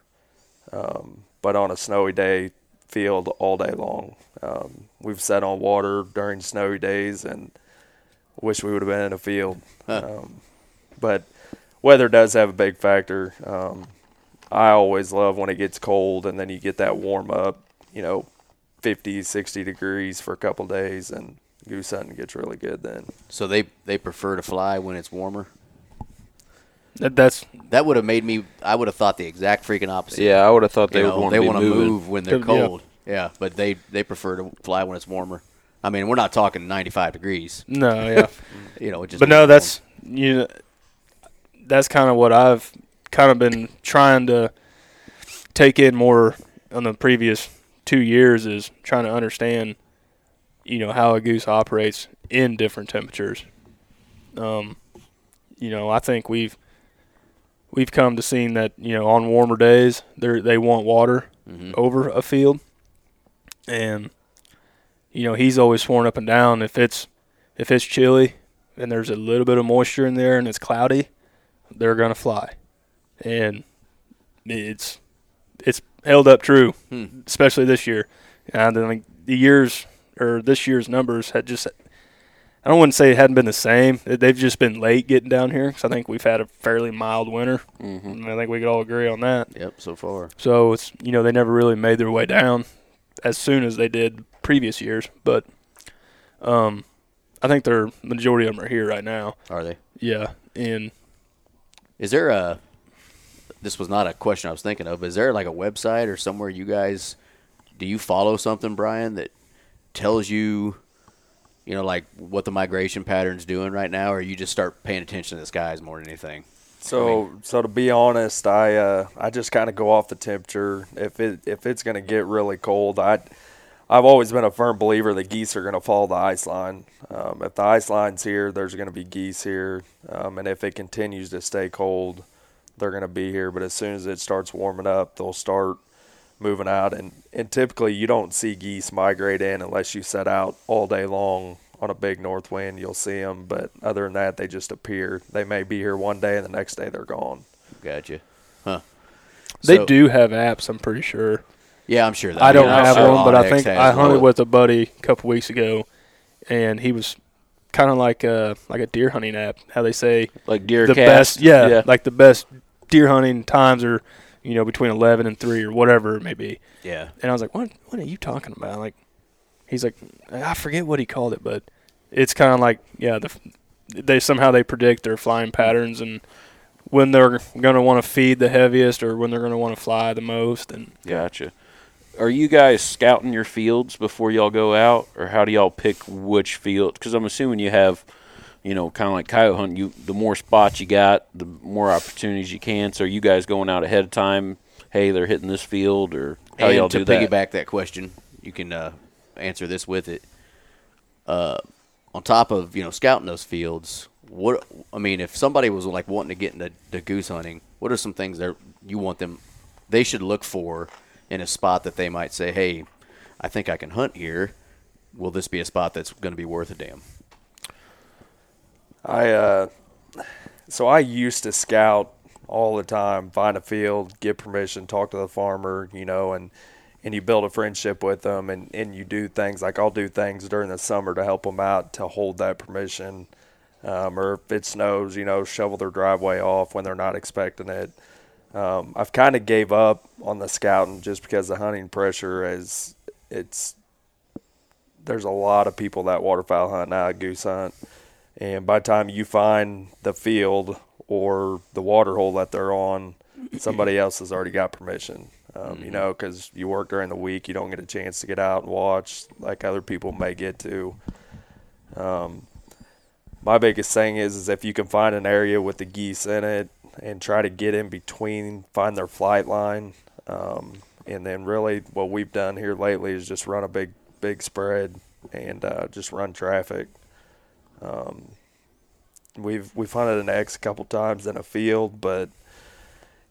Um, but on a snowy day, field all day long. Um, we've sat on water during snowy days, and wish we would have been in a field. Huh. Um, but weather does have a big factor. Um, I always love when it gets cold and then you get that warm up, you know, fifty, sixty degrees for a couple of days, and goose hunting gets really good then. So they, they prefer to fly when it's warmer? That, that's that would have made me – I would have thought the exact freaking opposite. Yeah, I would have thought they you know, would want to They want to move when they're cold. Yeah, yeah but they, they prefer to fly when it's warmer. I mean, we're not talking ninety-five degrees. No, yeah. you know, it just But, no, that's you know, that's kind of what I've kind of been trying to take in more on the previous two years is trying to understand, you know, how a goose operates in different temperatures. Um, you know, I think we've – We've come to seeing that, you know, on warmer days, they they want water mm-hmm. over a field. And, you know, he's always sworn up and down if it's if it's chilly and there's a little bit of moisture in there and it's cloudy, they're going to fly. And it's it's held up true, hmm. especially this year. And then like the years or this year's numbers had just – I don't want to say it hadn't been the same. They've just been late getting down here because I think we've had a fairly mild winter. Mm-hmm. And I think we could all agree on that. Yep, so far. So, it's you know, they never really made their way down as soon as they did previous years. But um, I think the majority of them are here right now. Are they? Yeah. And is there a – this was not a question I was thinking of. Is there like a website or somewhere you guys – do you follow something, Brian, that tells you – you know, like what the migration pattern's doing right now, or you just start paying attention to the skies more than anything? So, I mean, so to be honest, I uh, I just kind of go off the temperature. If it if it's going to get really cold, I I've always been a firm believer that geese are going to follow the ice line. Um, if the ice line's here, there's going to be geese here, um, and if it continues to stay cold, they're going to be here. But as soon as it starts warming up, they'll start moving out, and, and typically you don't see geese migrate in unless you set out all day long on a big north wind. You'll see them, but other than that, they just appear. They may be here one day, and the next day they're gone. Gotcha. Huh. They so, do have apps, I'm pretty sure. Yeah, I'm sure. That I don't I have one, but I think I hunted with a buddy a couple weeks ago, and he was kind of like a, like a deer hunting app, how they say. Like deer the best, yeah, yeah, like the best deer hunting times are – you know, between eleven and three or whatever it may be. Yeah. And I was like, what What are you talking about? Like, he's like, I forget what he called it, but it's kind of like, yeah, the, they somehow they predict their flying patterns and when they're going to want to feed the heaviest or when they're going to want to fly the most. And Gotcha. Are you guys scouting your fields before y'all go out, or how do y'all pick which field? Because I'm assuming you have – you know, kind of like coyote hunting, you, the more spots you got, the more opportunities you can. So are you guys going out ahead of time? Hey, they're hitting this field, or how y'all do that? To piggyback that question, you can uh, answer this with it. Uh, on top of, you know, scouting those fields, what I mean, if somebody was, like, wanting to get into to goose hunting, what are some things that you want them – they should look for in a spot that they might say, hey, I think I can hunt here. Will this be a spot that's going to be worth a damn? I uh, so I used to scout all the time, find a field, get permission, talk to the farmer, you know, and, and you build a friendship with them, and, and you do things like I'll do things during the summer to help them out to hold that permission, um, or if it snows, you know, shovel their driveway off when they're not expecting it. Um, I've kind of gave up on the scouting just because the hunting pressure is it's there's a lot of people that waterfowl hunt now, goose hunt. And by the time you find the field or the water hole that they're on, somebody else has already got permission, um, mm-hmm. you know, because you work during the week. You don't get a chance to get out and watch like other people may get to. Um, my biggest thing is, is if you can find an area with the geese in it and try to get in between, find their flight line. Um, and then really what we've done here lately is just run a big, big spread and uh, just run traffic. Um, we've we've hunted an X a couple times in a field, but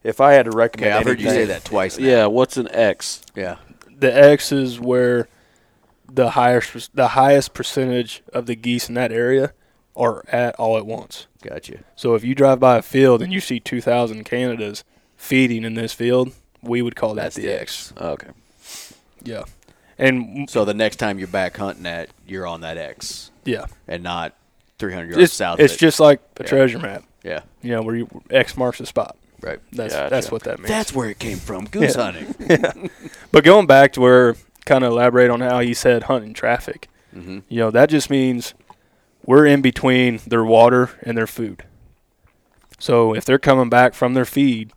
if I had to recommend, okay, I've anything, heard you say that twice. Now. Yeah, what's an X? Yeah, the X is where the highest the highest percentage of the geese in that area are at all at once. Gotcha. So if you drive by a field and you see two thousand Canadas feeding in this field, we would call that the X. Okay. Yeah. And so the next time you're back hunting that, you're on that X. Yeah. And not three hundred yards it's, south. It's of it. just like a yeah. treasure map. Yeah. You know, where you, X marks the spot. Right. That's yeah, that's yeah. what that means. That's where it came from, goose yeah. hunting. yeah. But going back to where, kind of elaborate on how he said hunting traffic. Mm-hmm. You know, that just means we're in between their water and their food. So if they're coming back from their feed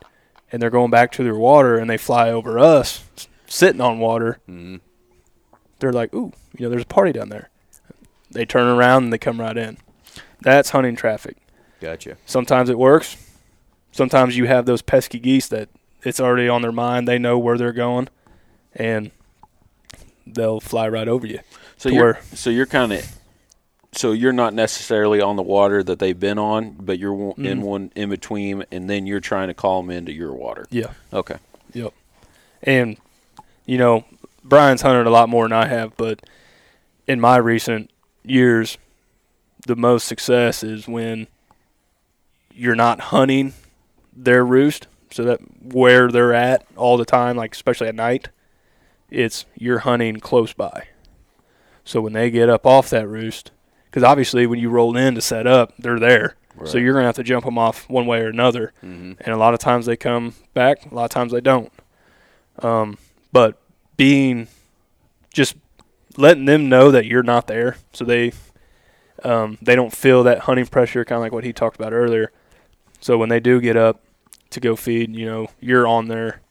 and they're going back to their water and they fly over us sitting on water, mm-hmm. they're like, ooh, you know, there's a party down there. They turn around and they come right in. That's hunting traffic. Gotcha. Sometimes it works. Sometimes you have those pesky geese that it's already on their mind. They know where they're going, and they'll fly right over you. So you're so you're kind of so you're not necessarily on the water that they've been on, but you're mm-hmm. in one in between, and then you're trying to call them into your water. Yeah. Okay. Yep. And you know, Brian's hunted a lot more than I have, but in my recent years, the most success is when you're not hunting their roost, so that where they're at all the time, like especially at night, it's you're hunting close by. So when they get up off that roost, because obviously when you roll in to set up, they're there. Right. So you're going to have to jump them off one way or another. Mm-hmm. And a lot of times they come back, a lot of times they don't. Um, but being just letting them know that you're not there, so they um, they don't feel that hunting pressure, kind of like what he talked about earlier. So when they do get up to go feed, you know, you're on their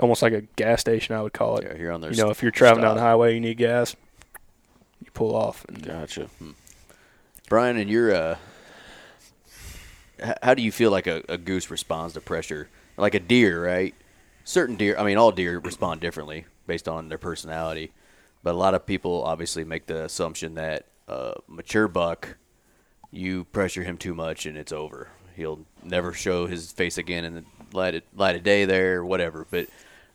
almost like a gas station, I would call it. Yeah, you're on their. You know, if you're traveling down the highway, you need gas, you pull off. And gotcha. Hmm. Brian, and you're, uh, h- how do you feel like a, a goose responds to pressure? Like a deer, right? Certain deer, I mean, all deer respond differently based on their personality. But a lot of people obviously make the assumption that uh, mature buck, you pressure him too much and it's over. He'll never show his face again in the light of, light of day there or whatever. But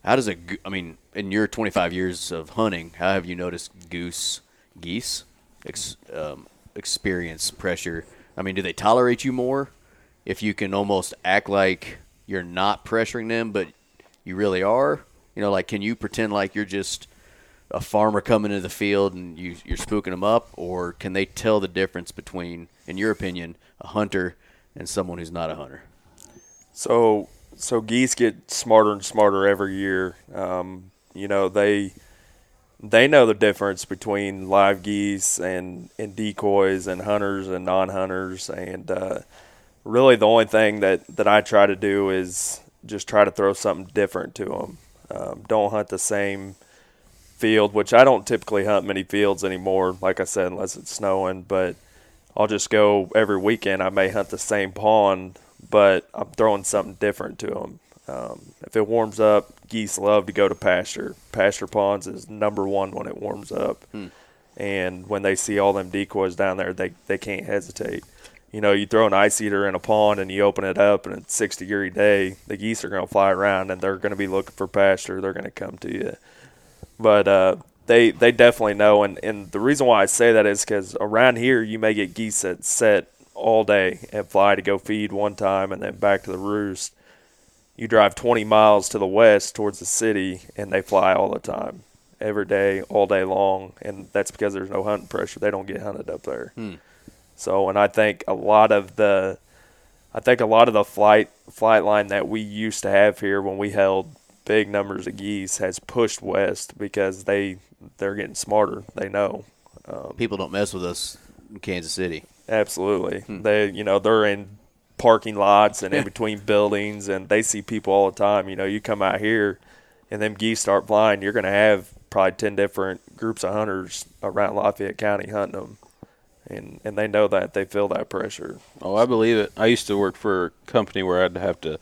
how does a – I mean, in your twenty-five years of hunting, how have you noticed goose, geese ex, um, experience pressure? I mean, do they tolerate you more if you can almost act like you're not pressuring them but you really are? You know, like can you pretend like you're just a farmer coming into the field and you, you're spooking them up? Or can they tell the difference between, in your opinion, a hunter – and someone who's not a hunter? So so geese get smarter and smarter every year. Um, you know, they they know the difference between live geese and, and decoys and hunters and non-hunters. And uh, really the only thing that, that I try to do is just try to throw something different to them. Um, don't hunt the same field, which I don't typically hunt many fields anymore, like I said, unless it's snowing. But I'll just go every weekend. I may hunt the same pond, but I'm throwing something different to them. Um, if it warms up, geese love to go to pasture. Pasture ponds is number one when it warms up. Hmm. And when they see all them decoys down there, they, they can't hesitate. You know, you throw an ice eater in a pond and you open it up and it's a six-degree day, the geese are going to fly around and they're going to be looking for pasture. They're going to come to you. But – uh They they definitely know, and, and the reason why I say that is because around here you may get geese that set all day and fly to go feed one time and then back to the roost. You drive twenty miles to the west towards the city, and they fly all the time, every day, all day long, and that's because there's no hunting pressure. They don't get hunted up there. Hmm. So, and I think a lot of the, I think a lot of the flight flight line that we used to have here when we held big numbers of geese has pushed west because they they're getting smarter. They know um, people don't mess with us in Kansas City. Absolutely. Hmm. They you know they're in parking lots and in between buildings, and they see people all the time. You know, you come out here and them geese start flying, you're going to have probably ten different groups of hunters around Lafayette County hunting them, and and they know that. They feel that pressure. Oh, I believe it. I used to work for a company where I'd have to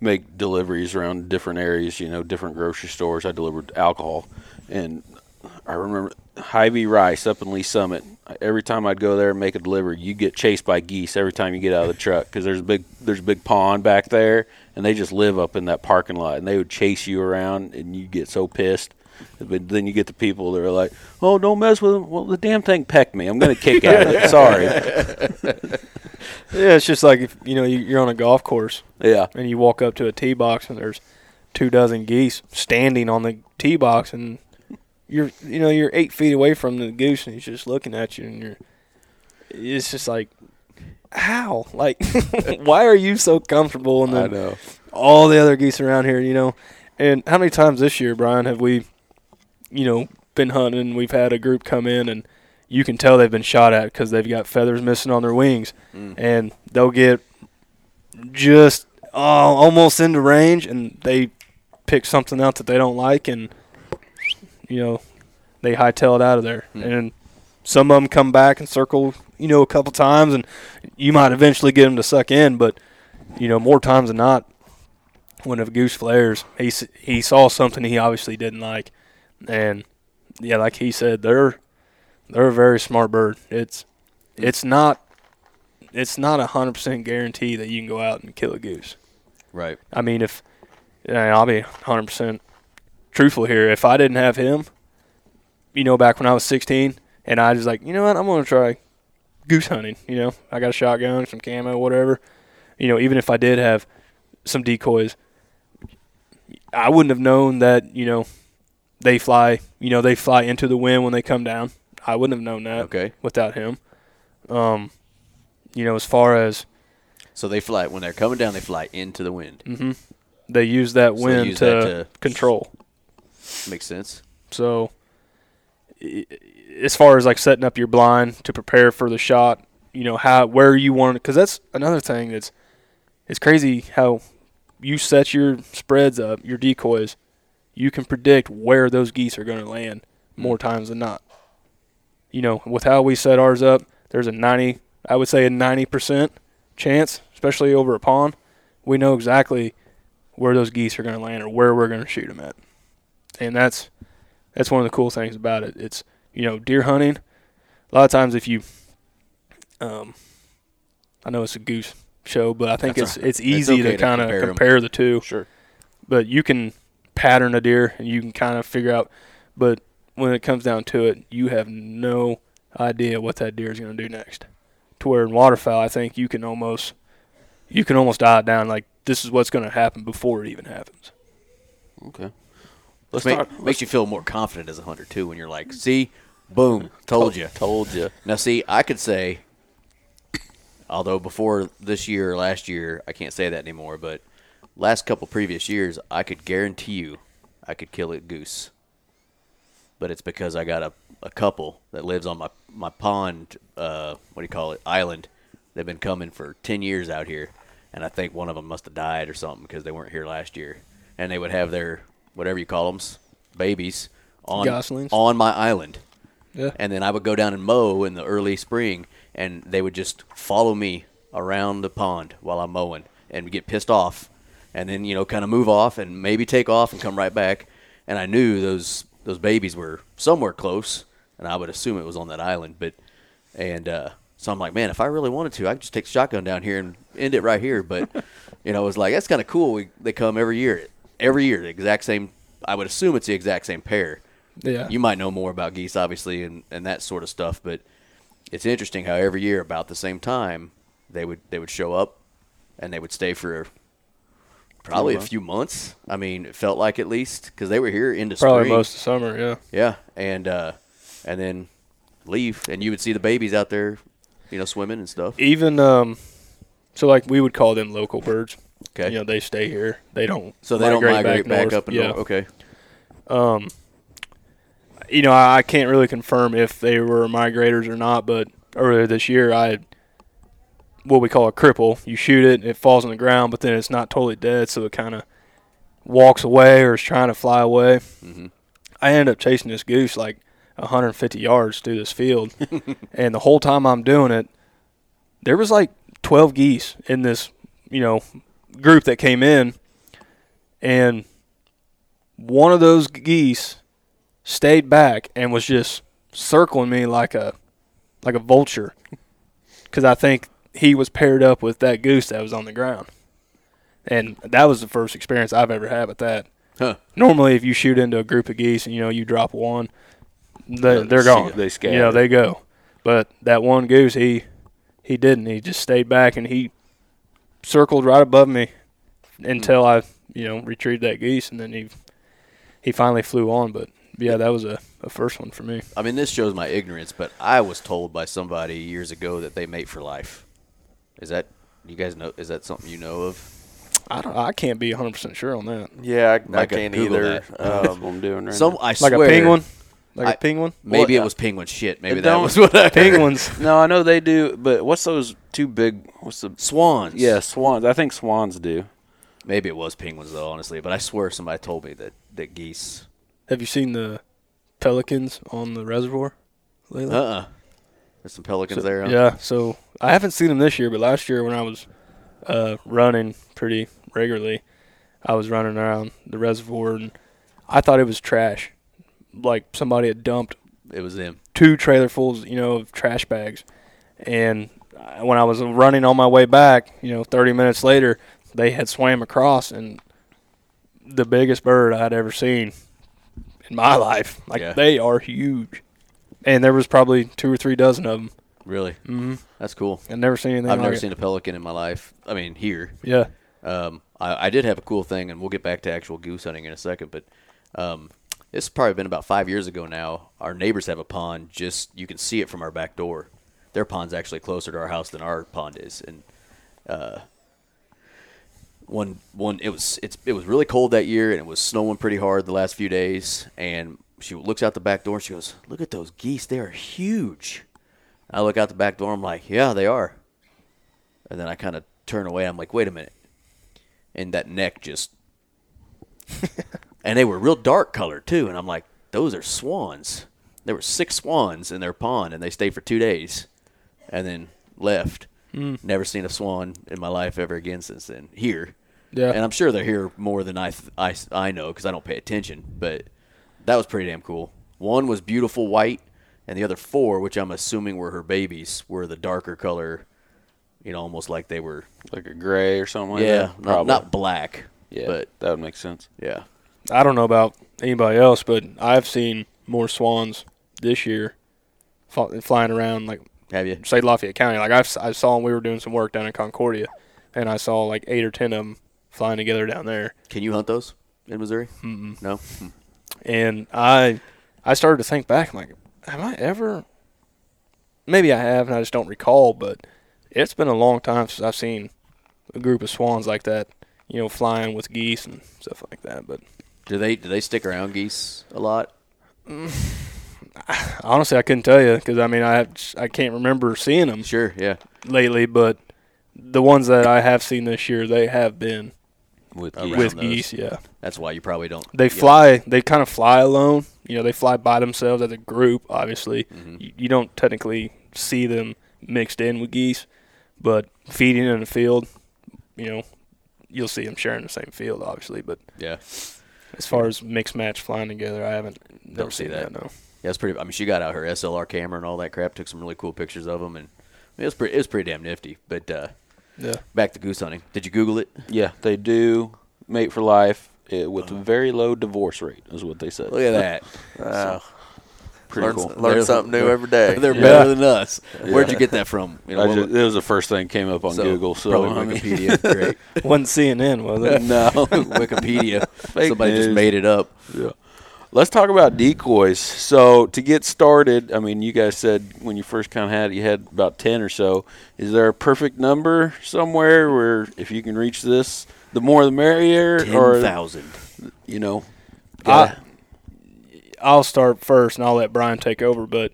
make deliveries around different areas, you know, different grocery stores. I delivered alcohol, and I remember Hy-Vee rice up in Lee Summit. Every time I'd go there and make a delivery, you get chased by geese every time you get out of the truck because there's a big there's a big pond back there, and they just live up in that parking lot, and they would chase you around, and you get so pissed. But then you get the people that are like, "Oh, don't mess with them." Well, the damn thing pecked me. I'm gonna kick at it. Sorry. Yeah, it's just like if you know you're on a golf course. Yeah. And you walk up to a tee box and there's two dozen geese standing on the tee box, and you're you know you're eight feet away from the goose and he's just looking at you, and you're it's just like, how? Like, why are you so comfortable? And then I know all the other geese around here, you know. And how many times this year, Brian, have we, you know, been hunting and we've had a group come in and you can tell they've been shot at because they've got feathers missing on their wings. Mm. And they'll get just oh, almost into range and they pick something out that they don't like and, you know, they hightail it out of there. Mm. And some of them come back and circle, you know, a couple times and you might eventually get them to suck in. But, you know, more times than not, when a goose flares, he he saw something he obviously didn't like. And, yeah, like he said, they're they're a very smart bird. It's it's not it's not a one hundred percent guarantee that you can go out and kill a goose. Right. I mean, if and I'll be one hundred percent truthful here. If I didn't have him, you know, back when I was sixteen, and I was like, you know what, I'm going to try goose hunting. You know, I got a shotgun, some camo, whatever. You know, even if I did have some decoys, I wouldn't have known that, you know, they fly, you know, they fly into the wind when they come down. I wouldn't have known that okay. without him. Um, you know, as far as. So they fly, when they're coming down, they fly into the wind. Mm-hmm. They use that so wind use to, that to control. Makes sense. So as far as like setting up your blind to prepare for the shot, you know, how, where you want it, because that's another thing that's, it's crazy how you set your spreads up, your decoys. You can predict where those geese are going to land more times than not. You know, with how we set ours up, there's a ninety, I would say a ninety percent chance, especially over a pond. We know exactly where those geese are going to land or where we're going to shoot them at. And that's that's one of the cool things about it. It's, you know, deer hunting. A lot of times if you, um, I know it's a goose show, but I think That's it's right. it's easy it's okay to, to kind of compare, compare the two. Sure. But you can pattern a deer and you can kind of figure out. But when it comes down to it, you have no idea what that deer is going to do next. To where in waterfowl, I think you can almost you can almost dial it down. Like, this is what's going to happen before it even happens. Okay. Let's make, start, makes you feel more confident as a hunter too when you're like, see, boom, told you, told you. Now, see, I could say. Although before this year or last year, I can't say that anymore, but last couple previous years, I could guarantee you I could kill a goose. But it's because I got a, a couple that lives on my, my pond, uh, what do you call it, island. They've been coming for ten years out here, and I think one of them must have died or something because they weren't here last year. And they would have their, whatever you call them, babies on, on my island. Yeah. And then I would go down and mow in the early spring, and they would just follow me around the pond while I'm mowing and get pissed off and then, you know, kind of move off and maybe take off and come right back. And I knew those those babies were somewhere close, and I would assume it was on that island. But and uh, so I'm like, man, if I really wanted to, I could just take the shotgun down here and end it right here. But, you know, it was like, that's kind of cool. We, they come every year. Every year, the exact same – I would assume it's the exact same pair. Yeah. You might know more about geese, obviously, and, and that sort of stuff, but – it's interesting how every year about the same time they would they would show up and they would stay for probably a few months. I mean, it felt like at least because they were here into spring. Probably most of summer, yeah. Yeah, and uh, and then leave, and you would see the babies out there, you know, swimming and stuff. Even um, so, like we would call them local birds. Okay, you know, they stay here. They don't. So they don't migrate back, back up and yeah. Okay. Um. You know, I can't really confirm if they were migrators or not, but earlier this year I had what we call a cripple. You shoot it, it falls on the ground, but then it's not totally dead, so it kind of walks away or is trying to fly away. Mm-hmm. I ended up chasing this goose like one hundred fifty yards through this field, and the whole time I'm doing it, there was like twelve geese in this, you know, group that came in, and one of those geese stayed back and was just circling me like a like a vulture because I think he was paired up with that goose that was on the ground. And that was the first experience I've ever had with that. Huh. Normally if you shoot into a group of geese and, you know, you drop one, they, they're gone. They scatter. You know, they go. But that one goose, he, he didn't. He just stayed back and he circled right above me until I, you know, retrieved that geese and then he he finally flew on. But yeah, that was a, a first one for me. I mean, this shows my ignorance, but I was told by somebody years ago that they mate for life. Is that you guys know? Is that something you know of? I don't. I can't be one hundred percent sure on that. Yeah, I, I, I can't Google either. Um, That's what I'm doing right some, now. I swear, like a penguin. Like I, a penguin? Maybe well, it was penguin shit. Maybe that was what I heard. Penguins. No, I know they do, but what's those two big – what's the – Swans. Yeah, swans. I think swans do. Maybe it was penguins, though, honestly, but I swear somebody told me that, that geese. Have you seen the pelicans on the reservoir lately? Uh-uh. There's some pelicans so, there. Huh? Yeah, so I haven't seen them this year, but last year when I was uh, running pretty regularly, I was running around the reservoir, and I thought it was trash. Like somebody had dumped it was them two trailerfuls, you know, of trash bags. And when I was running on my way back, you know, thirty minutes later, they had swam across, and the biggest bird I'd ever seen in my life. Like yeah. They are huge, and there was probably two or three dozen of them. Really? Mm-hmm. That's cool. I've never seen anything. I've like never it. seen a pelican in my life. I mean, here. Yeah. Um, I, I did have a cool thing, and we'll get back to actual goose hunting in a second, but um. It's probably been about five years ago now. Our neighbors have a pond. Just you can see it from our back door. Their pond's actually closer to our house than our pond is. And uh, one one it was it's it was really cold that year, and it was snowing pretty hard the last few days. And she looks out the back door and she goes, "Look at those geese. They are huge." I look out the back door. I'm like, "Yeah, they are." And then I kind of turn away. I'm like, "Wait a minute," and that neck just. And they were real dark colored, too. And I'm like, those are swans. There were six swans in their pond, and they stayed for two days and then left. Mm. Never seen a swan in my life ever again since then here. Yeah. And I'm sure they're here more than I th- I, I know because I don't pay attention. But that was pretty damn cool. One was beautiful white, and the other four, which I'm assuming were her babies, were the darker color, you know, almost like they were. Like a gray or something like yeah, that? Yeah, not, not black. Yeah, but that would make sense. Yeah. I don't know about anybody else, but I've seen more swans this year flying around, like, have you? Say, Lafayette County. Like, I've, I saw them. We were doing some work down in Concordia, and I saw, like, eight or ten of them flying together down there. Can you hunt those in Missouri? Mm-mm. No? Mm. And I I started to think back. I'm like, have I ever – maybe I have, and I just don't recall, but it's been a long time since I've seen a group of swans like that, you know, flying with geese and stuff like that, but – Do they do they stick around geese a lot? Honestly, I couldn't tell you because, I mean, I I can't remember seeing them. Sure, yeah. Lately, but the ones that I have seen this year, they have been with geese. With geese, yeah. That's why you probably don't. They fly. Them. They kind of fly alone. You know, they fly by themselves as a group, obviously. Mm-hmm. You, you don't technically see them mixed in with geese, but feeding in the field, you know, you'll see them sharing the same field, obviously. But yeah. As far as mixed match flying together, I haven't never seen that. that no. Yeah, it's pretty. I mean, she got out her S L R camera and all that crap. Took some really cool pictures of them, and I mean, it was pretty. It was pretty damn nifty. But uh, yeah, back to goose hunting. Did you Google it? Yeah, they do mate for life it, with uh-huh. a very low divorce rate, is what they said. Look at that. Wow. So, pretty learn, cool. Learn There's something new every day. They're yeah. better than us. Yeah. Where'd you get that from? You know, just, was, it was the first thing that came up on so, Google. So probably Wikipedia. Great. Wasn't C N N, was it? No, Wikipedia. Fake Somebody news. Just made it up. Yeah. Let's talk about decoys. So to get started, I mean, you guys said when you first kind of had it, you had about ten or so. Is there a perfect number somewhere where if you can reach this, the more the merrier? ten thousand. You know. I, I'll start first, and I'll let Brian take over. But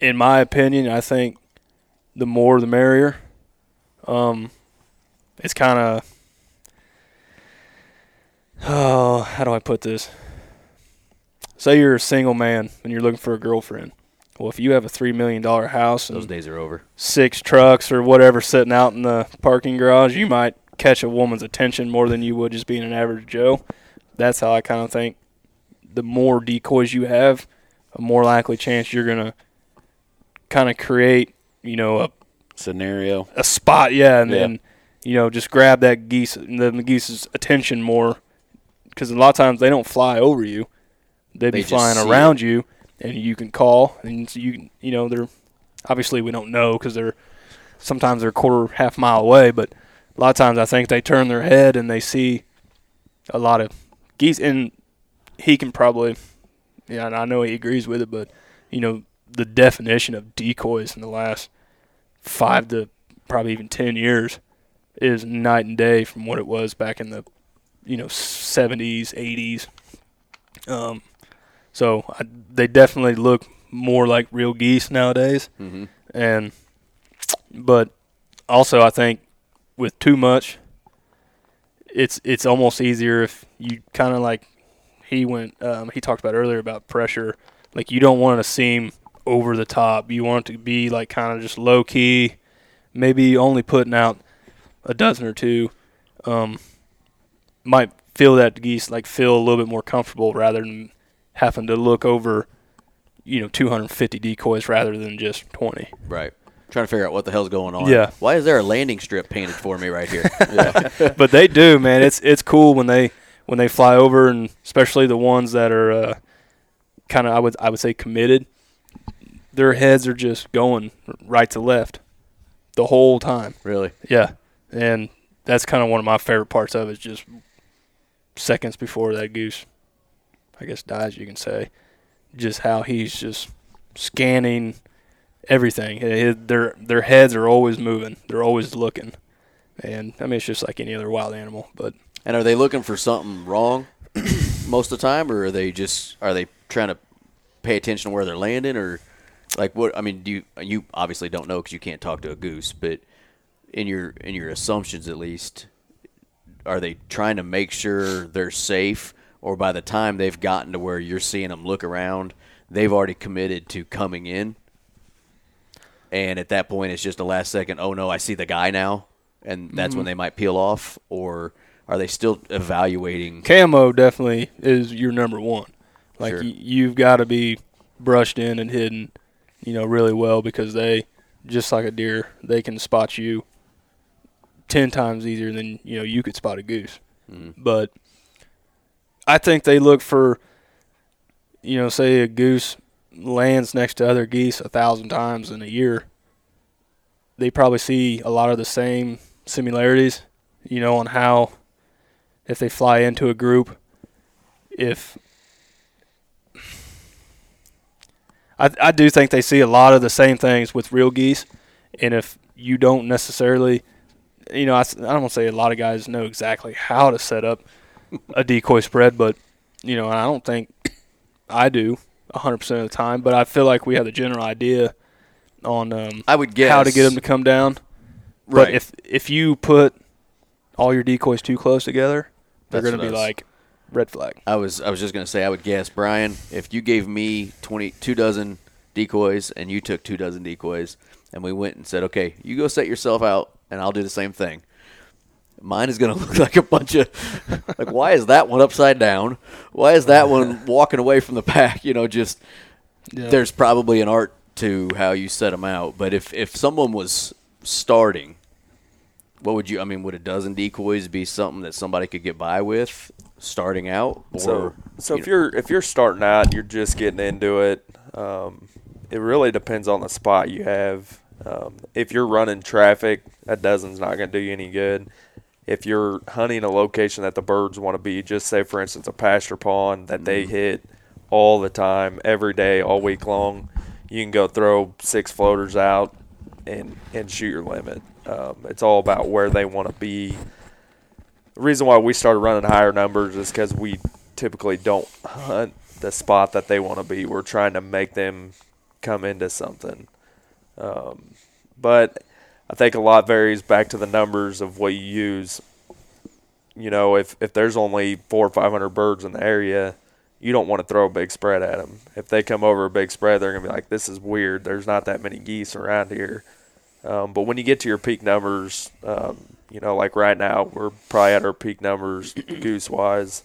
in my opinion, I think the more the merrier. Um, it's kind of oh, how do I put this? Say you're a single man and you're looking for a girlfriend. Well, if you have a three million dollar house, those and days are over. Six trucks or whatever sitting out in the parking garage, you might catch a woman's attention more than you would just being an average Joe. That's how I kind of think. The more decoys you have, a more likely chance you're going to kind of create, you know, a scenario, a spot. Yeah. And yeah. then, you know, just grab that geese, the geese's attention more because a lot of times they don't fly over you. They be flying around it. You and you can call and you can, you know, they're obviously we don't know because they're sometimes they're a quarter, half mile away. But a lot of times I think they turn their head and they see a lot of geese and he can probably, yeah, and I know he agrees with it, but, you know, the definition of decoys in the last five to probably even ten years is night and day from what it was back in the, you know, seventies, eighties. Um, so I, they definitely look more like real geese nowadays. Mm-hmm. And but also I think with too much, it's it's almost easier if you kind of like he went um, he talked about earlier about pressure. Like you don't want to seem over the top. You want it to be like kind of just low key, maybe only putting out a dozen or two. Um, might feel that geese like feel a little bit more comfortable rather than having to look over, you know, two hundred fifty decoys rather than just twenty. Right. Trying to figure out what the hell's going on. Yeah. Why is there a landing strip painted for me right here? Yeah. But they do, man. It's it's cool when they when they fly over, and especially the ones that are uh, kind of I would I would say committed. Their heads are just going right to left the whole time. Really? Yeah. And that's kind of one of my favorite parts of it, is just seconds before that goose, I guess, dies, you can say, just how he's just scanning everything. It, their their heads are always moving. They're always looking. And, I mean, it's just like any other wild animal. But and are they looking for something wrong most of the time, or are they just are they trying to pay attention to where they're landing, or like what? I mean, do you you obviously don't know because you can't talk to a goose, but in your in your assumptions at least, are they trying to make sure they're safe, or by the time they've gotten to where you're seeing them look around, they've already committed to coming in? And at that point, it's just the last second, oh, no, I see the guy now, and that's mm-hmm. when they might peel off? Or are they still evaluating? Camo definitely is your number one. Like, sure. y- you've got to be brushed in and hidden, you know, really well, because they, just like a deer, they can spot you ten times easier than, you know, you could spot a goose. Mm-hmm. But I think they look for, you know, say a goose lands next to other geese a thousand times in a year, they probably see a lot of the same similarities, you know, on how if they fly into a group, if I, I do think they see a lot of the same things with real geese. And if you don't necessarily, you know, I, I don't want to say a lot of guys know exactly how to set up a decoy spread, but, you know, I don't think I do one hundred percent of the time, but I feel like we have the general idea on um, I would guess how to get them to come down. Right. But if if you put all your decoys too close together, they're going to be like red flag. I was I was just going to say, I would guess, Brian, if you gave me twenty, two dozen decoys and you took two dozen decoys and we went and said, okay, you go set yourself out and I'll do the same thing, mine is going to look like a bunch of, like, why is that one upside down? Why is that one walking away from the pack? You know, just, yeah. There's probably an art to how you set them out. But if, if someone was starting, what would you, I mean, would a dozen decoys be something that somebody could get by with starting out? Or, so so you if know. you're if you're starting out, you're just getting into it, um, it really depends on the spot you have. Um, if you're running traffic, a dozen's not going to do you any good. If you're hunting a location that the birds want to be, just say, for instance, a pasture pond that they hit all the time, every day, all week long, you can go throw six floaters out and, and shoot your limit. Um, it's all about where they want to be. The reason why we started running higher numbers is because we typically don't hunt the spot that they want to be. We're trying to make them come into something. Um, but I think a lot varies back to the numbers of what you use. You know, if, if there's only four or five hundred birds in the area, you don't want to throw a big spread at them. If they come over a big spread, they're going to be like, this is weird. There's not that many geese around here. Um, but when you get to your peak numbers, um, you know, like right now, we're probably at our peak numbers goose-wise.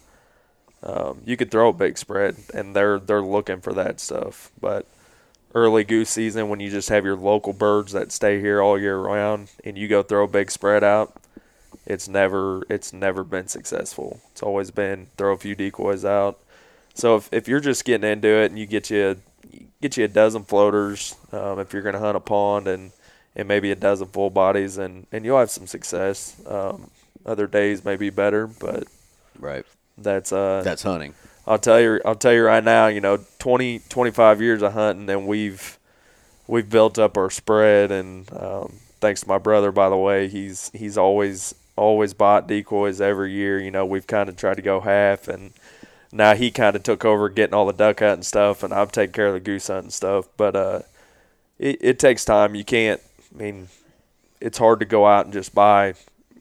Um, you could throw a big spread, and they're they're looking for that stuff. But early goose season, when you just have your local birds that stay here all year round and you go throw a big spread out, it's never it's never been successful. It's always been throw a few decoys out. So if, if you're just getting into it and you get you a, get you a dozen floaters, um, if you're going to hunt a pond and, and maybe a dozen full bodies, and, and you'll have some success. Um, other days may be better, but right, that's uh that's hunting. I'll tell you, I'll tell you right now, you know, twenty, twenty-five years of hunting, and we've we've built up our spread. And um, thanks to my brother, by the way, he's he's always always bought decoys every year. You know, we've kind of tried to go half, and now he kind of took over getting all the duck hunting stuff, and I've taken care of the goose hunting stuff. But uh, it, it takes time. You can't. I mean, it's hard to go out and just buy,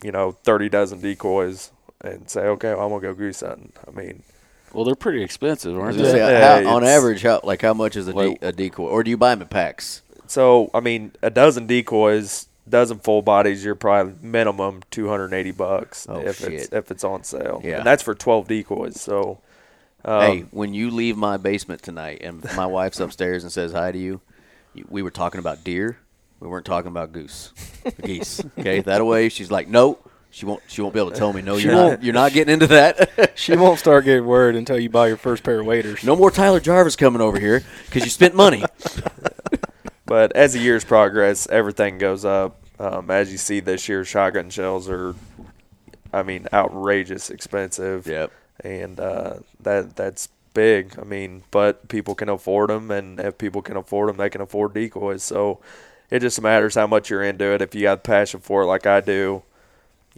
you know, thirty dozen decoys and say, okay, well, I'm gonna go goose hunting. I mean. Well, they're pretty expensive, aren't they? Yeah, how, on average, how, like how much is a, de- a decoy? Or do you buy them in packs? So, I mean, a dozen decoys, dozen full bodies, you're probably minimum two hundred eighty bucks oh, if shit. it's if it's on sale. Yeah. And that's for twelve decoys. So, um, hey, when you leave my basement tonight and my wife's upstairs and says hi to you, we were talking about deer. We weren't talking about goose, geese. Okay, that way she's like, no. She won't. She won't be able to tell me. No, you're not. You're not getting into that. She won't start getting worried until you buy your first pair of waders. No more Tyler Jarvis coming over here because you spent money. But as the years progress, everything goes up. Um, as you see this year, shotgun shells are, I mean, outrageous expensive. Yep. And uh, that that's big. I mean, but people can afford them, and if people can afford them, they can afford decoys. So it just matters how much you're into it. If you got passion for it, like I do.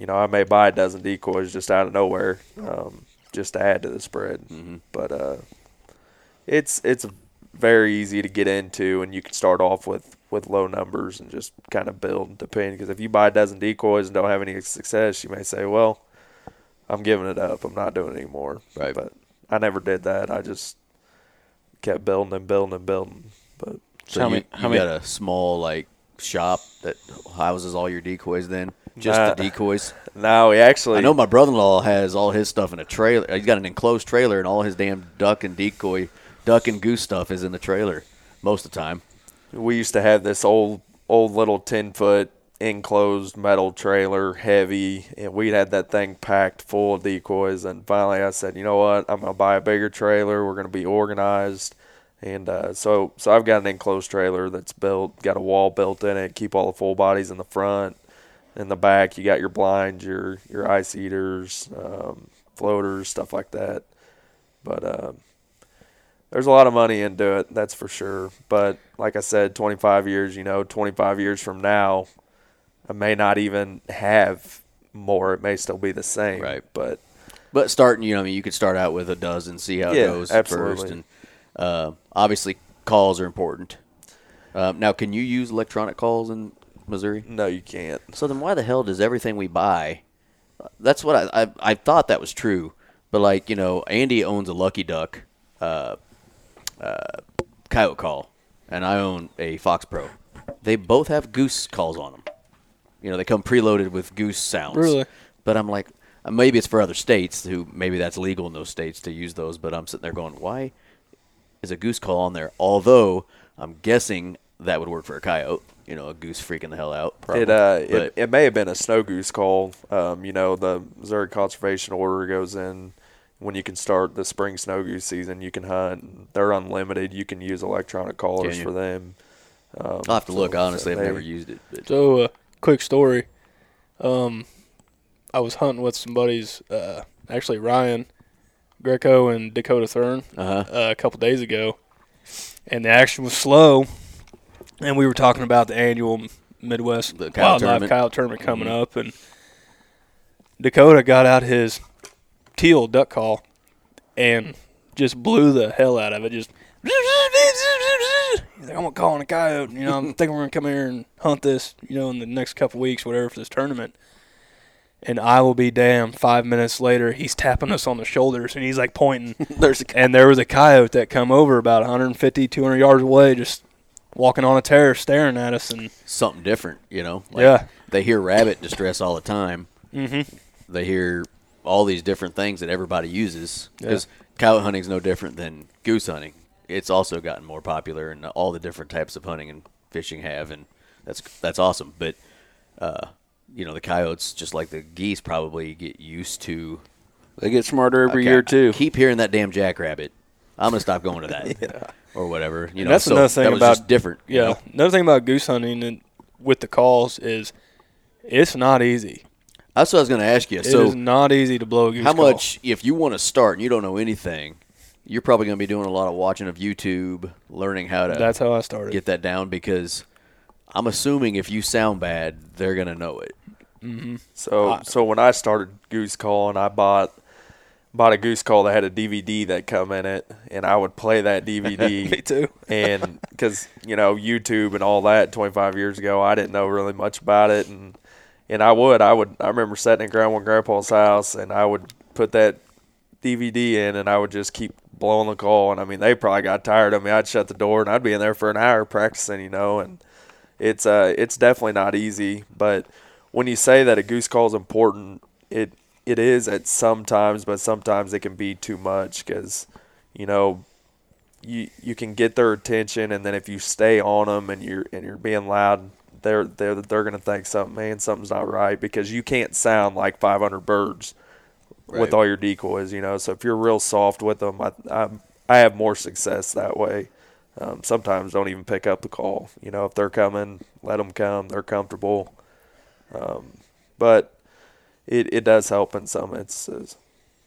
You know, I may buy a dozen decoys just out of nowhere, um, just to add to the spread. Mm-hmm. But uh, it's it's very easy to get into, and you can start off with, with low numbers and just kind of build, depending. Because if you buy a dozen decoys and don't have any success, you may say, well, I'm giving it up. I'm not doing it anymore. Right. But I never did that. I just kept building and building and building. But so how you, many, you how got many? a small, like, shop that houses all your decoys then? Just uh, the decoys? No, he actually... I know my brother-in-law has all his stuff in a trailer. He's got an enclosed trailer, and all his damn duck and decoy, duck and goose stuff is in the trailer most of the time. We used to have this old old little ten-foot enclosed metal trailer, heavy, and we'd had that thing packed full of decoys. And finally I said, you know what? I'm going to buy a bigger trailer. We're going to be organized. And uh, so, so I've got an enclosed trailer that's built, got a wall built in it, keep all the full bodies in the front. In the back, you got your blinds, your your ice eaters, um, floaters, stuff like that. But uh, there's a lot of money into it, that's for sure. But like I said, twenty-five years, you know, twenty-five years from now, I may not even have more. It may still be the same. Right. But but starting, you know, I mean, you could start out with a dozen, see how yeah, it goes absolutely. first. And uh, obviously, calls are important. Uh, now, can you use electronic calls in Missouri? No, you can't. So then why the hell does everything we buy? That's what I I, I thought that was true. But, like, you know, Andy owns a Lucky Duck uh, uh, coyote call, and I own a Fox Pro. They both have goose calls on them. You know, they come preloaded with goose sounds. Really? But I'm like, maybe it's for other states who maybe that's legal in those states to use those. But I'm sitting there going, why is a goose call on there? Although I'm guessing that would work for a coyote. You know, a goose freaking the hell out. Probably. It uh, it, it may have been a snow goose call. Um, you know, the Missouri Conservation Order goes in when you can start the spring snow goose season. You can hunt; they're unlimited. You can use electronic callers for them. Um, I'll have to so, look. Honestly, so I've never used it. But. So, uh, quick story. Um, I was hunting with some buddies, uh, actually Ryan Greco and Dakota Thurn, uh-huh. uh, a couple days ago, and the action was slow. And we were talking about the annual Midwest the Wildlife tournament. Coyote Tournament coming mm-hmm. up, and Dakota got out his teal duck call and just blew the hell out of it. Just, he's like, I'm going to call on a coyote. You know, I'm thinking we're going to come here and hunt this, you know, in the next couple weeks, whatever, for this tournament. And I will be damned, five minutes later, he's tapping us on the shoulders, and he's like pointing. There's a coyote. And there was a coyote that come over about one fifty, two hundred yards away, just walking on a terrace, staring at us, and something different, you know. Like yeah, they hear rabbit distress all the time. Mm-hmm. They hear all these different things that everybody uses because yeah. coyote hunting is no different than goose hunting. It's also gotten more popular, and all the different types of hunting and fishing have, and that's that's awesome. But uh, you know, the coyotes, just like the geese, probably get used to. They get smarter every okay, year too. I keep hearing that damn jackrabbit. I'm gonna stop going to that. yeah. Or whatever, you know. That's so another thing that was about just different. Yeah, you know? Another thing about goose hunting and with the calls is it's not easy. That's what I was going to ask you. It so is not easy to blow a goose. How call. Much, if you want to start and you don't know anything, you're probably going to be doing a lot of watching of YouTube, learning how to That's how I started. Get that down, because I'm assuming if you sound bad, they're going to know it. Mm-hmm. So I, so when I started goose calling, I bought bought a goose call that had a D V D that come in it, and I would play that D V D. Me too. And because, you know, YouTube and all that twenty-five years ago, I didn't know really much about it. And and I would. I would. I remember sitting at Grandma and Grandpa's house, and I would put that D V D in, and I would just keep blowing the call. And, I mean, they probably got tired of me. I'd shut the door, and I'd be in there for an hour practicing, you know. And it's uh, it's definitely not easy. But when you say that a goose call is important, it it is at some times, but sometimes it can be too much because, you know, you you can get their attention, and then if you stay on them and you're, and you're being loud, they're they're they're gonna think something, man, something's not right, because you can't sound like five hundred birds right. with all your decoys, you know. So if you're real soft with them, I I, I have more success that way. Um, sometimes don't even pick up the call, you know. If they're coming, let them come. They're comfortable, um, but it it does help in some instances.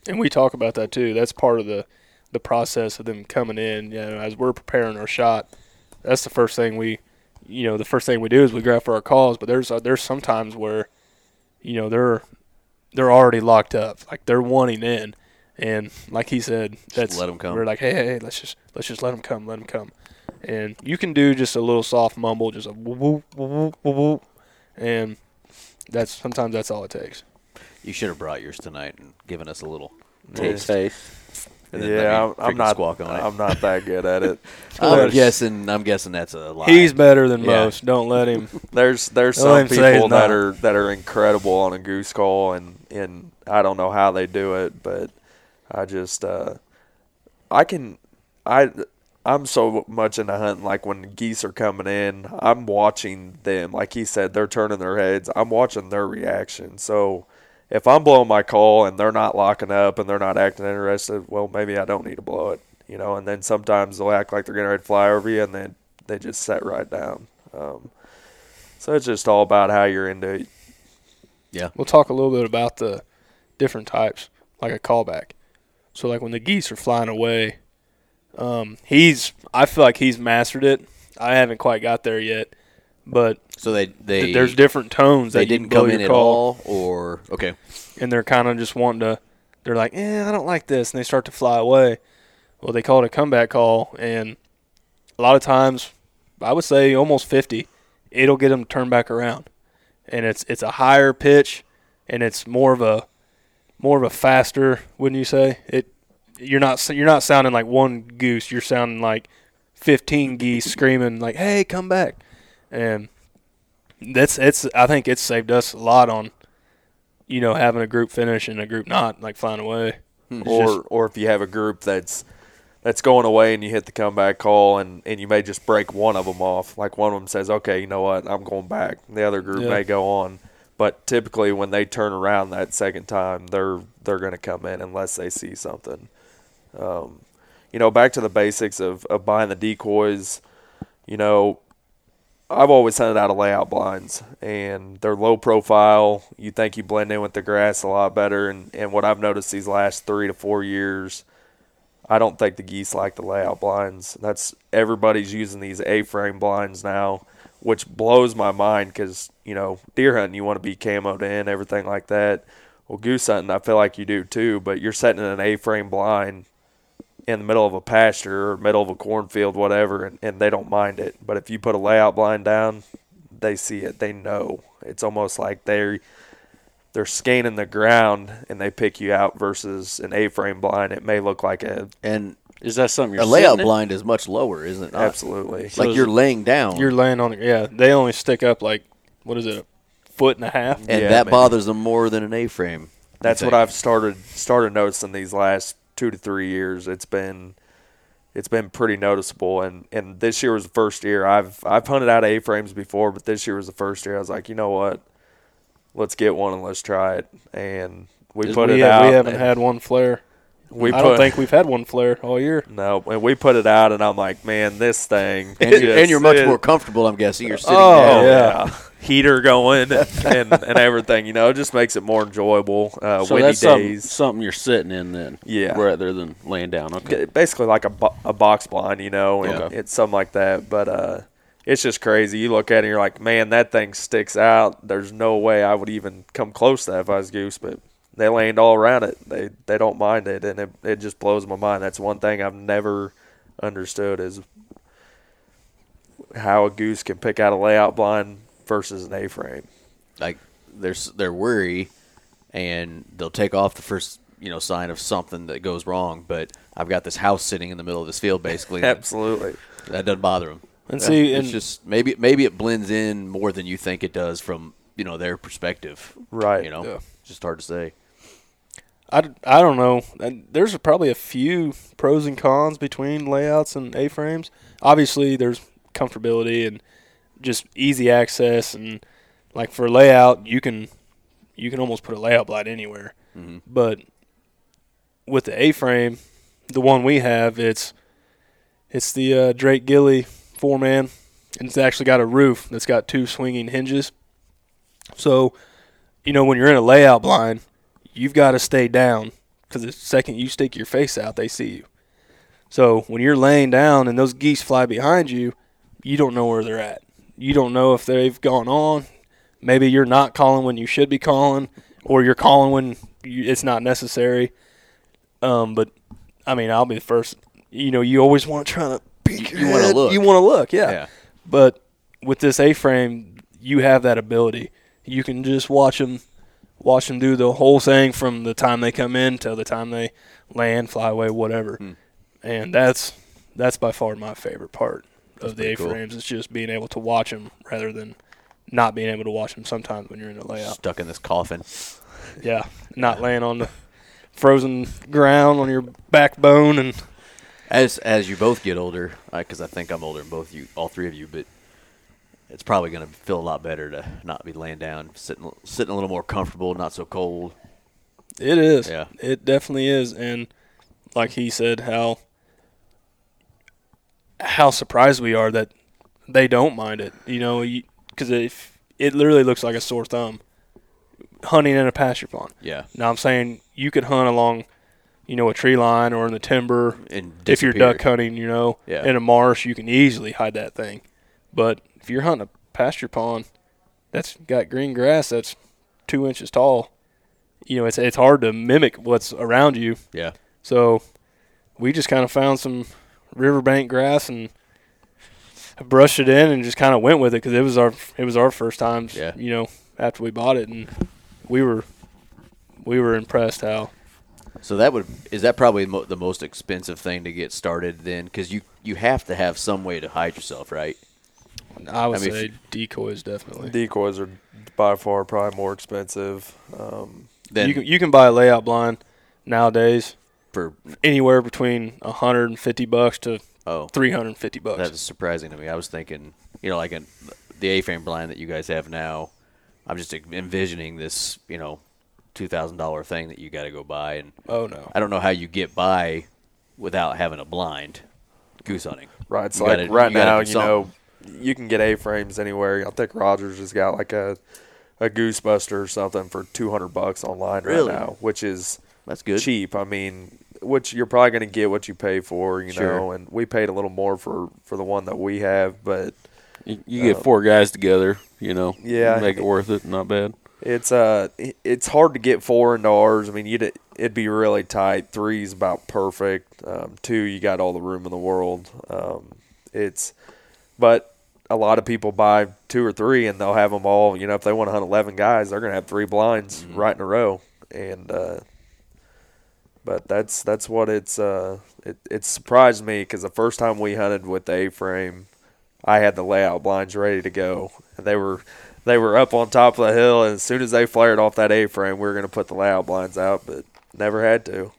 And we talk about that too. That's part of the the process of them coming in. You know, as we're preparing our shot, that's the first thing we. You know, the first thing we do is we grab for our calls, but there's uh, there's sometimes where, you know, they're they're already locked up, like they're wanting in, and like he said, that's just let them come. We're like, hey, hey, hey, let's just let's just let them come, let them come, and you can do just a little soft mumble, just a whoop whoop whoop whoop whoop, and that's sometimes that's all it takes. You should have brought yours tonight and given us a little taste. taste. Yeah, I'm not. I'm not that good at it. I'm guessing. I'm guessing that's a lie. He's better than yeah. most. Don't let him. There's there's some people that are that are incredible on a goose call, and, and I don't know how they do it, but I just uh, I can I I'm so much into hunting. Like when geese are coming in, I'm watching them. Like he said, they're turning their heads. I'm watching their reaction. So if I'm blowing my call and they're not locking up and they're not acting interested, well, maybe I don't need to blow it, you know. And then sometimes they'll act like they're getting ready to fly over you, and then they just set right down. Um, so it's just all about how you're into it. Yeah. We'll talk a little bit about the different types, like a callback. So, like, when the geese are flying away, um, he's I feel like he's mastered it. I haven't quite got there yet. But so they, they th- there's different tones. They didn't come in at all, or okay, and they're kind of just wanting to. They're like, eh, I don't like this, and they start to fly away. Well, they call it a comeback call, and a lot of times, I would say almost fifty, it'll get them to turn back around, and it's it's a higher pitch, and it's more of a more of a faster, wouldn't you say? It you're not you're not sounding like one goose. You're sounding like fifteen geese screaming like, hey, come back. And that's it's. I think it's saved us a lot on, you know, having a group finish and a group not, like flying away, it's or just, or if you have a group that's that's going away and you hit the comeback call and, and you may just break one of them off. Like one of them says, okay, you know what, I'm going back. The other group yeah. may go on, but typically when they turn around that second time, they're they're going to come in unless they see something. Um, you know, back to the basics of, of buying the decoys. You know, I've always hunted out of layout blinds, and they're low profile. You think you blend in with the grass a lot better, and, and what I've noticed these last three to four years, I don't think the geese like the layout blinds. That's everybody's using these A-frame blinds now, which blows my mind because, you know, deer hunting, you want to be camoed in, everything like that. Well, goose hunting, I feel like you do too, but you're setting an A-frame blind in the middle of a pasture or middle of a cornfield, whatever, and, and they don't mind it. But if you put a layout blind down, they see it. They know. It's almost like they're, they're scanning the ground and they pick you out versus an A-frame blind. It may look like a – and is that something you're – a layout blind is much lower, isn't it? Absolutely. So like you're laying down. You're laying on – yeah. They only stick up like, what is it, a foot and a half? And yeah, that maybe. bothers them more than an A-frame. That's what I've started started noticing these last – two to three years, it's been it's been pretty noticeable, and and this year was the first year I've I've hunted out of A-frames before, but this year was the first year I was like, you know what, let's get one and let's try it, and we put we it have, out. We haven't had one flare. We I put, don't think we've had one flare all year. No, and we put it out, and I'm like, man, this thing. And, you, just, and you're much it, more comfortable, I'm guessing. You're sitting oh, there. Yeah. yeah. Heater going and, and, and everything, you know. It just makes it more enjoyable. Uh, so windy that's something, days. something you're sitting in then yeah. rather than laying down. Okay. Basically like a, bo- a box blind, you know, and okay. it's something like that. But uh, it's just crazy. You look at it, and you're like, man, that thing sticks out. There's no way I would even come close to that if I was goose, but – they land all around it. They they don't mind it, and it, it just blows my mind. That's one thing I've never understood is how a goose can pick out a layout blind versus an A-frame. Like, they're, they're wary, and they'll take off the first you know sign of something that goes wrong, but I've got this house sitting in the middle of this field, basically. Absolutely. That, that doesn't bother them. And see, it's and just maybe, maybe it blends in more than you think it does from you know their perspective. Right. You know, yeah. It's just hard to say. I, I don't know. There's probably a few pros and cons between layouts and A-frames. Obviously, there's comfortability and just easy access. And, like, for layout, you can you can almost put a layout blind anywhere. Mm-hmm. But with the A-frame, the one we have, it's it's the uh, Drake Gilley four-man. And it's actually got a roof that's got two swinging hinges. So, you know, when you're in a layout blind, you've got to stay down because the second you stick your face out, they see you. So when you're laying down and those geese fly behind you, you don't know where they're at. You don't know if they've gone on. Maybe you're not calling when you should be calling, or you're calling when you, it's not necessary. Um, but, I mean, I'll be the first. You know, you always want to try to peek your head. You want to look. You want to look, yeah. yeah. But with this A-frame, you have that ability. You can just watch them. Watch them do the whole thing from the time they come in till the time they land, fly away, whatever. Hmm. And that's that's by far my favorite part that's of the A-frames. Cool. It's just being able to watch them rather than not being able to watch them sometimes when you're in a layout. Stuck in this coffin. Yeah, not laying on the frozen ground on your backbone. And as as you both get older, because I, I think I'm older than both you, all three of you, but it's probably going to feel a lot better to not be laying down, sitting sitting a little more comfortable, not so cold. It is. Yeah. It definitely is. And like he said, how how surprised we are that they don't mind it. You know, because if it literally looks like a sore thumb hunting in a pasture pond. Yeah. Now I'm saying you could hunt along, you know, a tree line or in the timber. And if you're duck hunting, you know, yeah. in a marsh, you can easily hide that thing. But if you're hunting a pasture pond that's got green grass that's two inches tall, you know, it's it's hard to mimic what's around you. Yeah. So we just kind of found some riverbank grass and brushed it in and just kind of went with it because it was our it was our first time. Yeah. You know, after we bought it, and we were we were impressed how. So that would is that probably the most expensive thing to get started then, because you you have to have some way to hide yourself, right? I would I mean, say decoys, definitely. Decoys are by far probably more expensive. Um, then you can, you can buy a layout blind nowadays for anywhere between a hundred and fifty bucks to oh, three hundred and fifty bucks. That's surprising to me. I was thinking, you know, like an, the A-frame blind that you guys have now. I'm just envisioning this, you know, two thousand dollar thing that you got to go buy. And oh no, I don't know how you get by without having a blind goose hunting. Right, it's you like gotta, right you now, you know. You can get A-frames anywhere. I think Rogers has got like a a Goosebuster or something for two hundred bucks online right really? now, which is that's good cheap. I mean, which you're probably going to get what you pay for, you sure. know, and we paid a little more for, for the one that we have. But You, you uh, get four guys together, you know, yeah, make it worth it, not bad. It's uh, it's hard to get four into ours. I mean, you'd it'd be really tight. Three's about perfect. Um, two, you got all the room in the world. Um, it's but a lot of people buy two or three, and they'll have them all. You know, if they want to hunt eleven guys, they're going to have three blinds mm-hmm. right in a row. And uh, but that's that's what it's uh, – it, it surprised me because the first time we hunted with the A-frame, I had the layout blinds ready to go. And they were they were up on top of the hill, and as soon as they flared off that A-frame, we were going to put the layout blinds out, but never had to.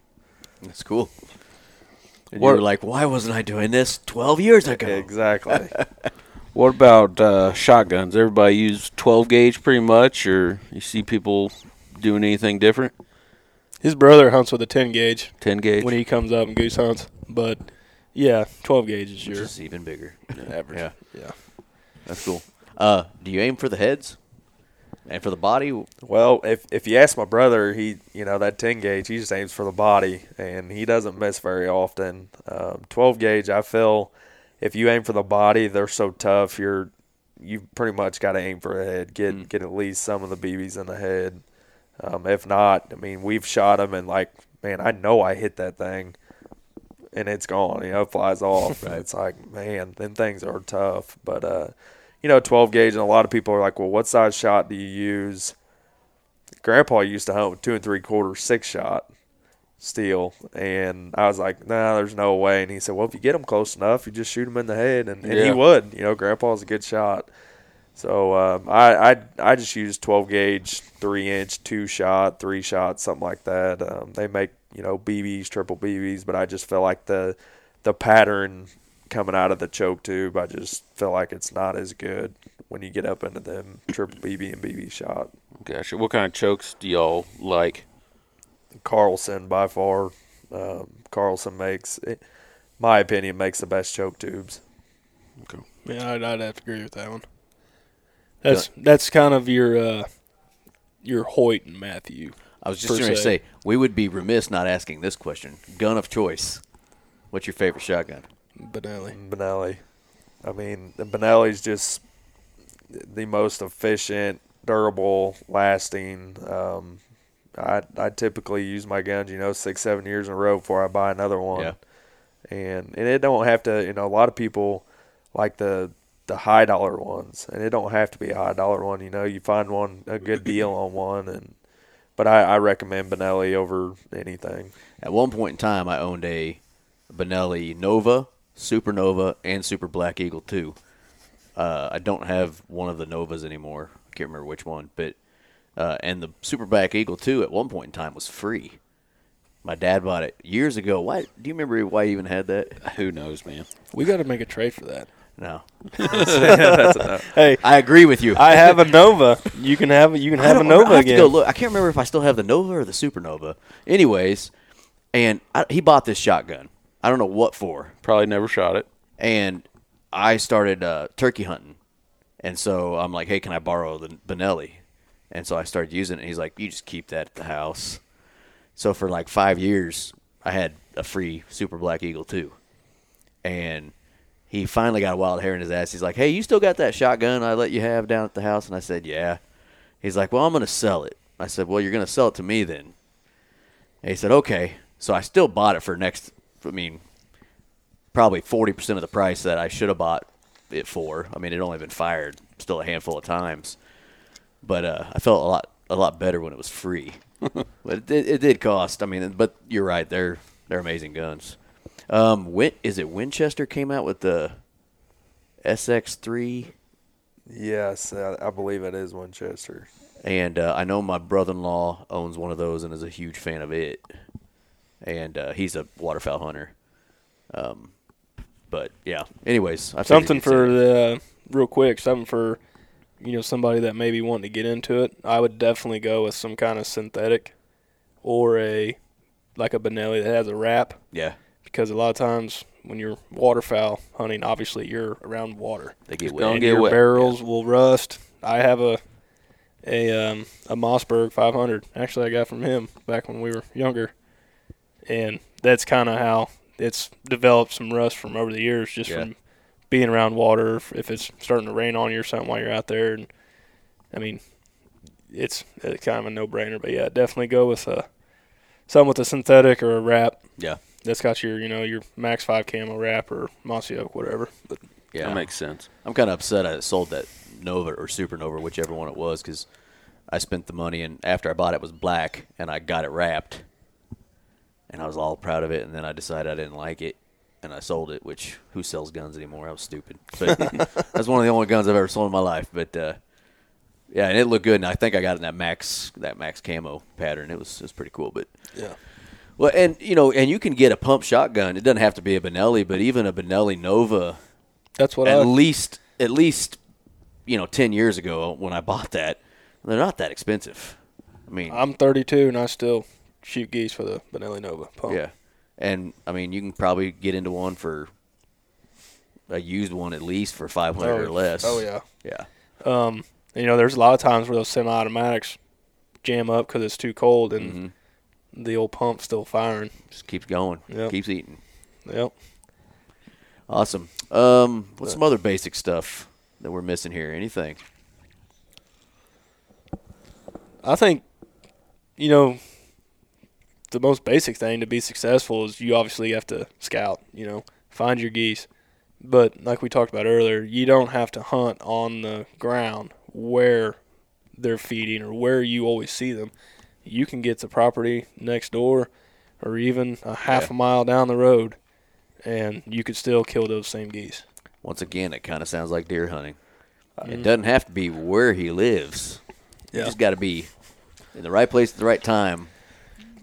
That's cool. And what? You were like, why wasn't I doing this twelve years ago? Exactly. What about uh, shotguns? Everybody use twelve gauge pretty much, or you see people doing anything different? His brother hunts with a ten gauge. ten gauge. When he comes up and goose hunts. But, yeah, twelve gauge is your. Which is even bigger. Average. Yeah. Yeah. That's cool. Uh, do you aim for the heads? And for the body? Well, if if you ask my brother, he, you know, that ten gauge, he just aims for the body, and he doesn't miss very often. Um, twelve gauge, I feel if you aim for the body, they're so tough, you're, you pretty much got to aim for a head, get mm. get at least some of the B Bs in the head. Um, if not, I mean, we've shot them, and like, man, I know I hit that thing, and it's gone, you know, it flies off. Right. It's like, man, them things are tough, but, uh, you know, twelve gauge, and a lot of people are like, well, what size shot do you use? Grandpa used to hunt with two and three quarter six shot steel, and I was like, nah, there's no way. And he said, well, if you get them close enough, you just shoot them in the head, and, and yeah. he would. You know, Grandpa's a good shot. So um, I, I I just use twelve gauge, three inch, two shot, three shot, something like that. Um, they make, you know, B Bs, triple B Bs, but I just feel like the the pattern coming out of the choke tube, I just feel like it's not as good when you get up into them triple B B and B B shot. Gotcha. What kind of chokes do y'all like? Carlson, by far. Um, Carlson makes, it, my opinion, makes the best choke tubes. Okay. Yeah, I'd, I'd have to agree with that one. That's yeah. that's kind of your uh, your Hoyt and Matthew. I was just going to say, we would be remiss not asking this question. Gun of choice. What's your favorite shotgun? Benelli. Benelli. I mean, the Benelli's just the most efficient, durable, lasting. Um, I I typically use my guns, you know, six, seven years in a row before I buy another one. Yeah. And and it don't have to, you know, a lot of people like the the high dollar ones, and it don't have to be a high dollar one. You know, you find one a good deal on one, and but I, I recommend Benelli over anything. At one point in time, I owned a Benelli Nova, Supernova, and Super Black Eagle two. Uh, I don't have one of the Novas anymore. I can't remember which one. But uh, and the Super Black Eagle two at one point in time was free. My dad bought it years ago. Why? Do you remember why he even had that? Who knows, man. We got to make a trade for that. No. That's enough. Hey, I agree with you. I have a Nova. You can have you can have a Nova I have again. To go look. I can't remember if I still have the Nova or the Supernova. Anyways, and I, he bought this shotgun. I don't know what for. Probably never shot it. And I started uh, turkey hunting. And so I'm like, hey, can I borrow the Benelli? And so I started using it. And he's like, you just keep that at the house. So for like five years, I had a free Super Black Eagle two. And he finally got a wild hair in his ass. He's like, hey, you still got that shotgun I let you have down at the house? And I said, yeah. He's like, well, I'm going to sell it. I said, well, you're going to sell it to me then. And he said, okay. So I still bought it for next – I mean, probably forty percent of the price that I should have bought it for. I mean, it only been fired still a handful of times. But uh, I felt a lot a lot better when it was free. But it, it, it did cost. I mean, but you're right. They're they're amazing guns. Um, Win, is it Winchester came out with the S X three? Yes, I believe it is Winchester. And uh, I know my brother-in-law owns one of those and is a huge fan of it. And uh, he's a waterfowl hunter. Um, but, yeah. Anyways. I something for the – real quick, something for, you know, somebody that may be wanting to get into it. I would definitely go with some kind of synthetic or a – like a Benelli that has a wrap. Yeah. Because a lot of times when you're waterfowl hunting, obviously you're around water. They get wet. And your wet. barrels yeah. will rust. I have a a, um, a Mossberg five hundred. Actually, I got from him back when we were younger. And that's kind of how it's developed some rust from over the years, just yeah. from being around water. If it's starting to rain on you or something while you're out there, and I mean, it's, it's kind of a no-brainer. But yeah, definitely go with a something with a synthetic or a wrap. Yeah, that's got your you know your Max Five Camo wrap or Mossy Oak, whatever. But yeah, that makes sense. I'm kind of upset I sold that Nova or Supernova, whichever one it was, because I spent the money, and after I bought it, it was black, and I got it wrapped. And I was all proud of it, and then I decided I didn't like it, and I sold it, which who sells guns anymore? I was stupid. But that's one of the only guns I've ever sold in my life. But, uh, yeah, and it looked good, and I think I got it in that Max that Max Camo pattern. It was it was pretty cool. But yeah. Well, and, you know, and you can get a pump shotgun. It doesn't have to be a Benelli, but even a Benelli Nova. That's what at I – least, at least, you know, ten years ago when I bought that, they're not that expensive. I mean – I'm thirty-two, and I still – shoot geese for the Benelli Nova pump. Yeah. And, I mean, you can probably get into one for a used one at least for five hundred oh, or less. Oh, yeah. Yeah. Um, you know, there's a lot of times where those semi-automatics jam up because it's too cold and mm-hmm. the old pump's still firing. Just keeps going. Yep. Keeps eating. Yep. Awesome. Um, what's some other basic stuff that we're missing here? Anything? I think, you know, the most basic thing to be successful is you obviously have to scout, you know, find your geese. But like we talked about earlier, you don't have to hunt on the ground where they're feeding or where you always see them. You can get to property next door or even a half yeah. a mile down the road, and you could still kill those same geese. Once again, it kind of sounds like deer hunting. Mm-hmm. It doesn't have to be where he lives. Yeah. You just got to be in the right place at the right time,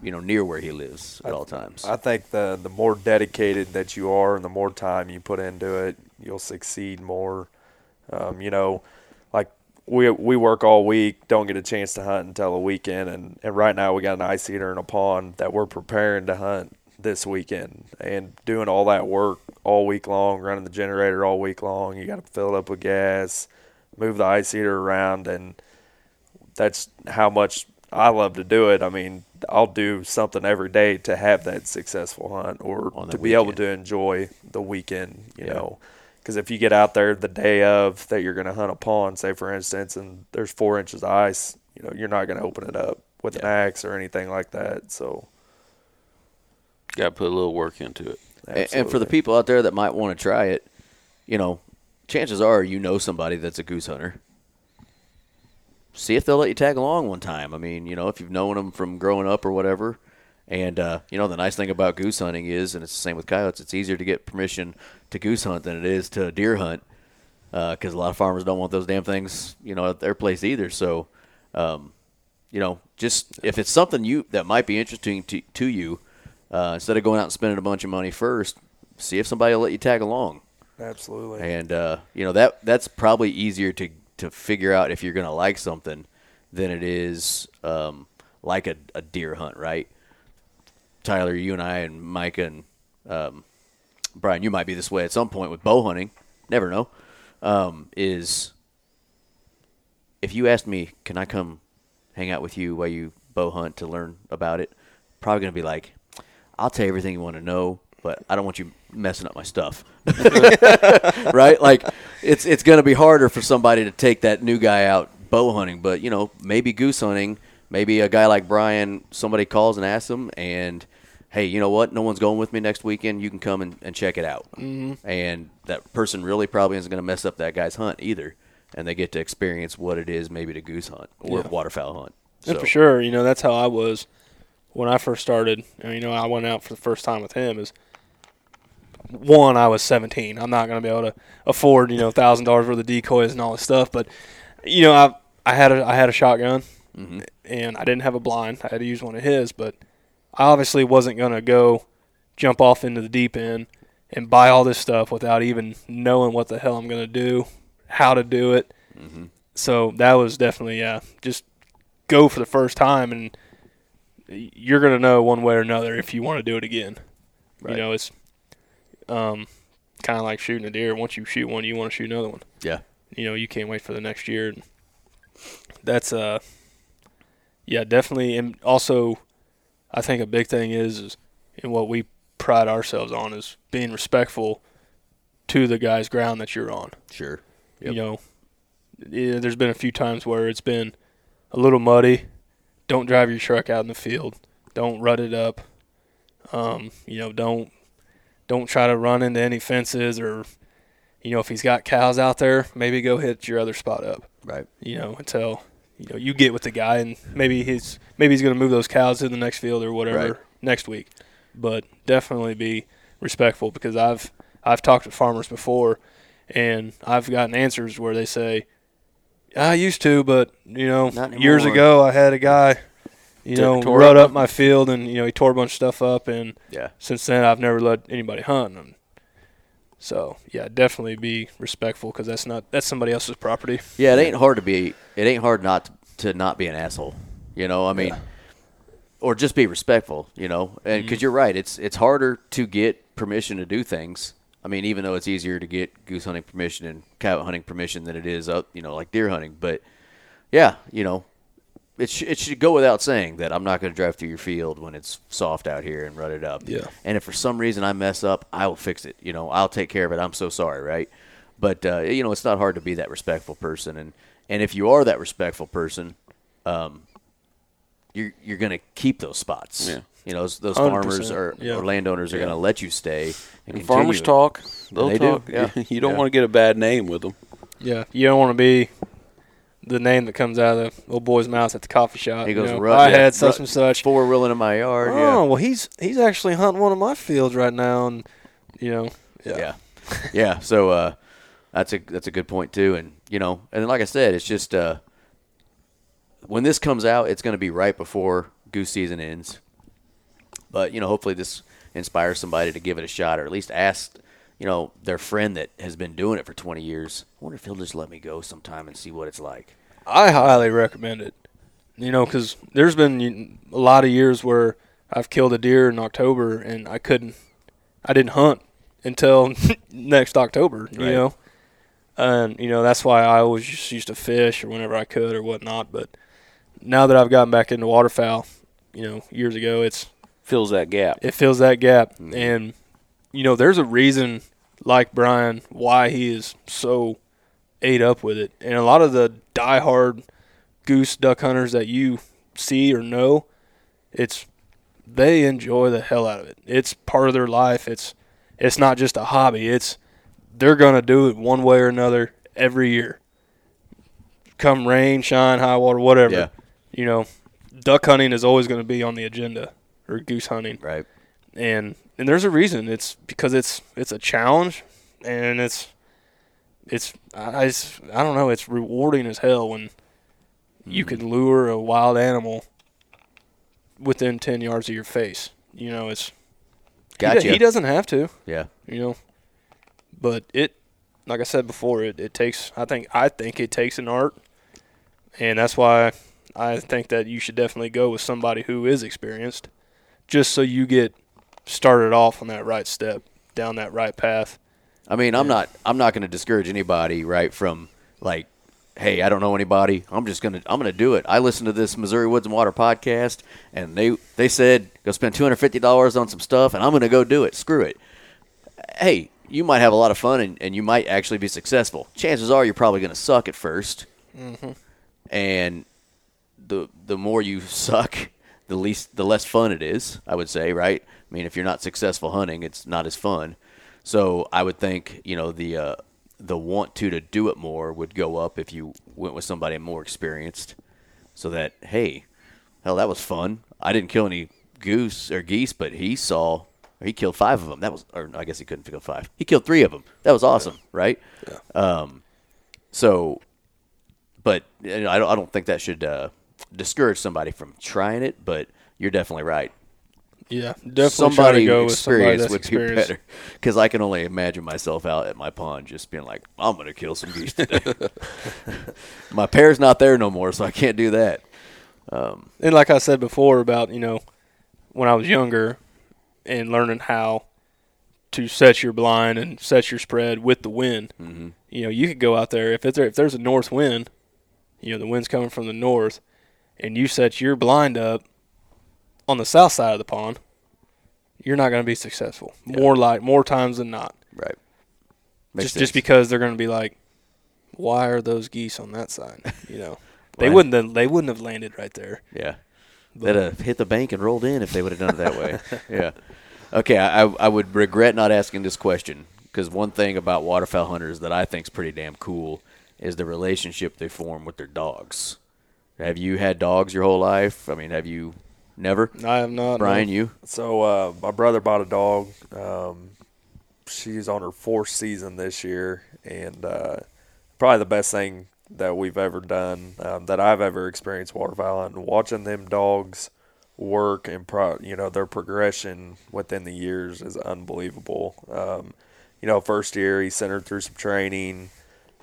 you know, near where he lives at I, all times. I think the the more dedicated that you are and the more time you put into it, you'll succeed more. Um, you know, like we we work all week, don't get a chance to hunt until the weekend, and, and right now we got an ice eater and a pond that we're preparing to hunt this weekend, and doing all that work all week long, running the generator all week long. You got to fill it up with gas, move the ice eater around, and that's how much I love to do it. I mean, I'll do something every day to have that successful hunt or to be weekend. able to enjoy the weekend, you yeah. know, because if you get out there the day of that you're going to hunt a pond, say for instance, and there's four inches of ice, you know, you're not going to open it up with yeah. an axe or anything like that. So got to put a little work into it. Absolutely. And for the people out there that might want to try it, you know, chances are you know somebody that's a goose hunter. See if they'll let you tag along one time. I mean, you know, if you've known them from growing up or whatever. And, uh, you know, the nice thing about goose hunting is, and it's the same with coyotes, it's easier to get permission to goose hunt than it is to deer hunt because uh, a lot of farmers don't want those damn things, you know, at their place either. So, um, you know, just if it's something you that might be interesting to, to you, Uh, instead of going out and spending a bunch of money first, see if somebody will let you tag along. Absolutely. And, uh, you know, that that's probably easier to, to figure out if you're going to like something than it is um, like a, a deer hunt, right? Tyler, you and I and Micah and um, Brian, you might be this way at some point with bow hunting. Never know. Um, is if you asked me, can I come hang out with you while you bow hunt to learn about it? Probably going to be like, I'll tell you everything you want to know, but I don't want you messing up my stuff. Right? Like, it's it's going to be harder for somebody to take that new guy out bow hunting. But, you know, maybe goose hunting, maybe a guy like Brian, somebody calls and asks him, and, hey, you know what? No one's going with me next weekend. You can come and, and check it out. Mm-hmm. And that person really probably isn't going to mess up that guy's hunt either, and they get to experience what it is maybe to goose hunt or yeah. waterfowl hunt. So. And for sure. You know, that's how I was. When I first started, and, you know, I went out for the first time with him is, one, I was seventeen. I'm not going to be able to afford, you know, one thousand dollars worth of decoys and all this stuff. But, you know, I I had a, I had a shotgun, mm-hmm. and I didn't have a blind. I had to use one of his. But I obviously wasn't going to go jump off into the deep end and buy all this stuff without even knowing what the hell I'm going to do, how to do it. Mm-hmm. So that was definitely, yeah, just go for the first time and – you're going to know one way or another if you want to do it again. Right. You know, it's um, kind of like shooting a deer. Once you shoot one, you want to shoot another one. Yeah. You know, you can't wait for the next year. And that's, uh, yeah, definitely. And also, I think a big thing is, is, and what we pride ourselves on is being respectful to the guy's ground that you're on. Sure. Yep. You know, yeah, there's been a few times where it's been a little muddy. Don't drive your truck out in the field. Don't rut it up. Um, you know, don't don't try to run into any fences or, you know, if he's got cows out there, maybe go hit your other spot up. Right. You know, until, you know, you get with the guy and maybe he's maybe he's going to move those cows to the next field or whatever right. next week. But definitely be respectful because I've I've talked to farmers before and I've gotten answers where they say, I used to, but, you know, years ago I had a guy, you know, rut up my field and, you know, he tore a bunch of stuff up. And yeah. since then I've never let anybody hunt him. So, yeah, definitely be respectful because that's not – that's somebody else's property. Yeah, it ain't hard to be – it ain't hard not to, to not be an asshole. You know, I mean, yeah. or just be respectful, you know, and because mm-hmm. you're right, it's it's harder to get permission to do things. I mean, even though it's easier to get goose hunting permission and coyote hunting permission than it is up, you know, like deer hunting. But yeah, you know, it sh- it should go without saying that I'm not going to drive through your field when it's soft out here and rut it up. Yeah. And if for some reason I mess up, I will fix it. You know, I'll take care of it. I'm so sorry, right? But uh, you know, it's not hard to be that respectful person, and and if you are that respectful person, um, you're you're going to keep those spots. Yeah. You know, those, those farmers or, yeah. or landowners are yeah. going to let you stay. And, and farmers talk. They'll they talk. Do. Yeah. You don't yeah. want to get a bad name with them. Yeah. You don't want to be the name that comes out of the little boy's mouth at the coffee shop. He goes, you know, rut, I yeah. had such rut, and such. Four wheeling in my yard. Oh, yeah. well, he's he's actually hunting one of my fields right now. And, you know. Yeah. Yeah. yeah. So uh, that's a that's a good point, too. And, you know, and like I said, it's just uh, when this comes out, it's going to be right before goose season ends. But, you know, hopefully this inspires somebody to give it a shot, or at least ask, you know, their friend that has been doing it for twenty years, I wonder if he'll just let me go sometime and see what it's like. I highly recommend it, you know, because there's been a lot of years where I've killed a deer in October and I couldn't, I didn't hunt until next October, you right. know. And, you know, that's why I always just used to fish or whenever I could or whatnot. But now that I've gotten back into waterfowl, you know, years ago, it's, fills that gap. It fills that gap. Mm-hmm. And, you know, there's a reason, like Brian, why he is so ate up with it. And a lot of the diehard goose duck hunters that you see or know, it's they enjoy the hell out of it. It's part of their life. It's it's not just a hobby. It's they're going to do it one way or another every year. Come rain, shine, high water, whatever. Yeah. You know, duck hunting is always going to be on the agenda. Or goose hunting, right? And and there's a reason. It's because it's it's a challenge, and it's it's I, it's, I don't know. It's rewarding as hell when mm-hmm. you can lure a wild animal within ten yards of your face. You know, it's gotcha. He, he doesn't have to. Yeah. You know, but it, like I said before, it, it takes. I think I think it takes an art, and that's why I think that you should definitely go with somebody who is experienced. Just so you get started off on that right step, down that right path. I mean, I'm yeah. not I'm not going to discourage anybody, right, from like, hey, I don't know anybody. I'm just going to I'm going to do it. I listened to this Missouri Woods and Water podcast, and they, they said go spend two hundred fifty dollars on some stuff, and I'm going to go do it. Screw it. Hey, you might have a lot of fun, and, and you might actually be successful. Chances are you're probably going to suck at first. Mm-hmm. And the the more you suck, the least, the less fun it is, I would say, right? I mean, if you're not successful hunting, it's not as fun. So I would think, you know, the uh, the want to to do it more would go up if you went with somebody more experienced. So that, hey, hell, that was fun. I didn't kill any goose or geese, but he saw, or he killed five of them. That was, or I guess he couldn't kill five. He killed three of them. That was awesome, yeah. right? Yeah. Um. So, but you know, I don't, I don't think that should. Uh, discourage somebody from trying it, but you're definitely right. Yeah, definitely somebody, to go with somebody that's would experienced would do better, because I can only imagine myself out at my pond just being like, I'm going to kill some geese today. My pair's not there no more, so I can't do that. Um, and like I said before about, you know, when I was younger and learning how to set your blind and set your spread with the wind, mm-hmm. you know, you could go out there. If it's, if there's a north wind, you know, the wind's coming from the north, and you set your blind up on the south side of the pond, you're not going to be successful. Yeah. More like more times than not. Right. Makes just sense. Just because they're going to be like, why are those geese on that side? You know, they wouldn't have, they wouldn't have landed right there. Yeah, but, they'd have hit the bank and rolled in if they would have done it that way. Yeah. Okay, I I would regret not asking this question, because one thing about waterfowl hunters that I think is pretty damn cool is the relationship they form with their dogs. Have you had dogs your whole life? I mean, have you never? I have not. Brian, no. You? So uh, my brother bought a dog. Um, she's on her fourth season this year, and uh, probably the best thing that we've ever done, um, that I've ever experienced waterfowl, and watching them dogs work and, pro- you know, their progression within the years is unbelievable. Um, you know, first year he sent her through some training,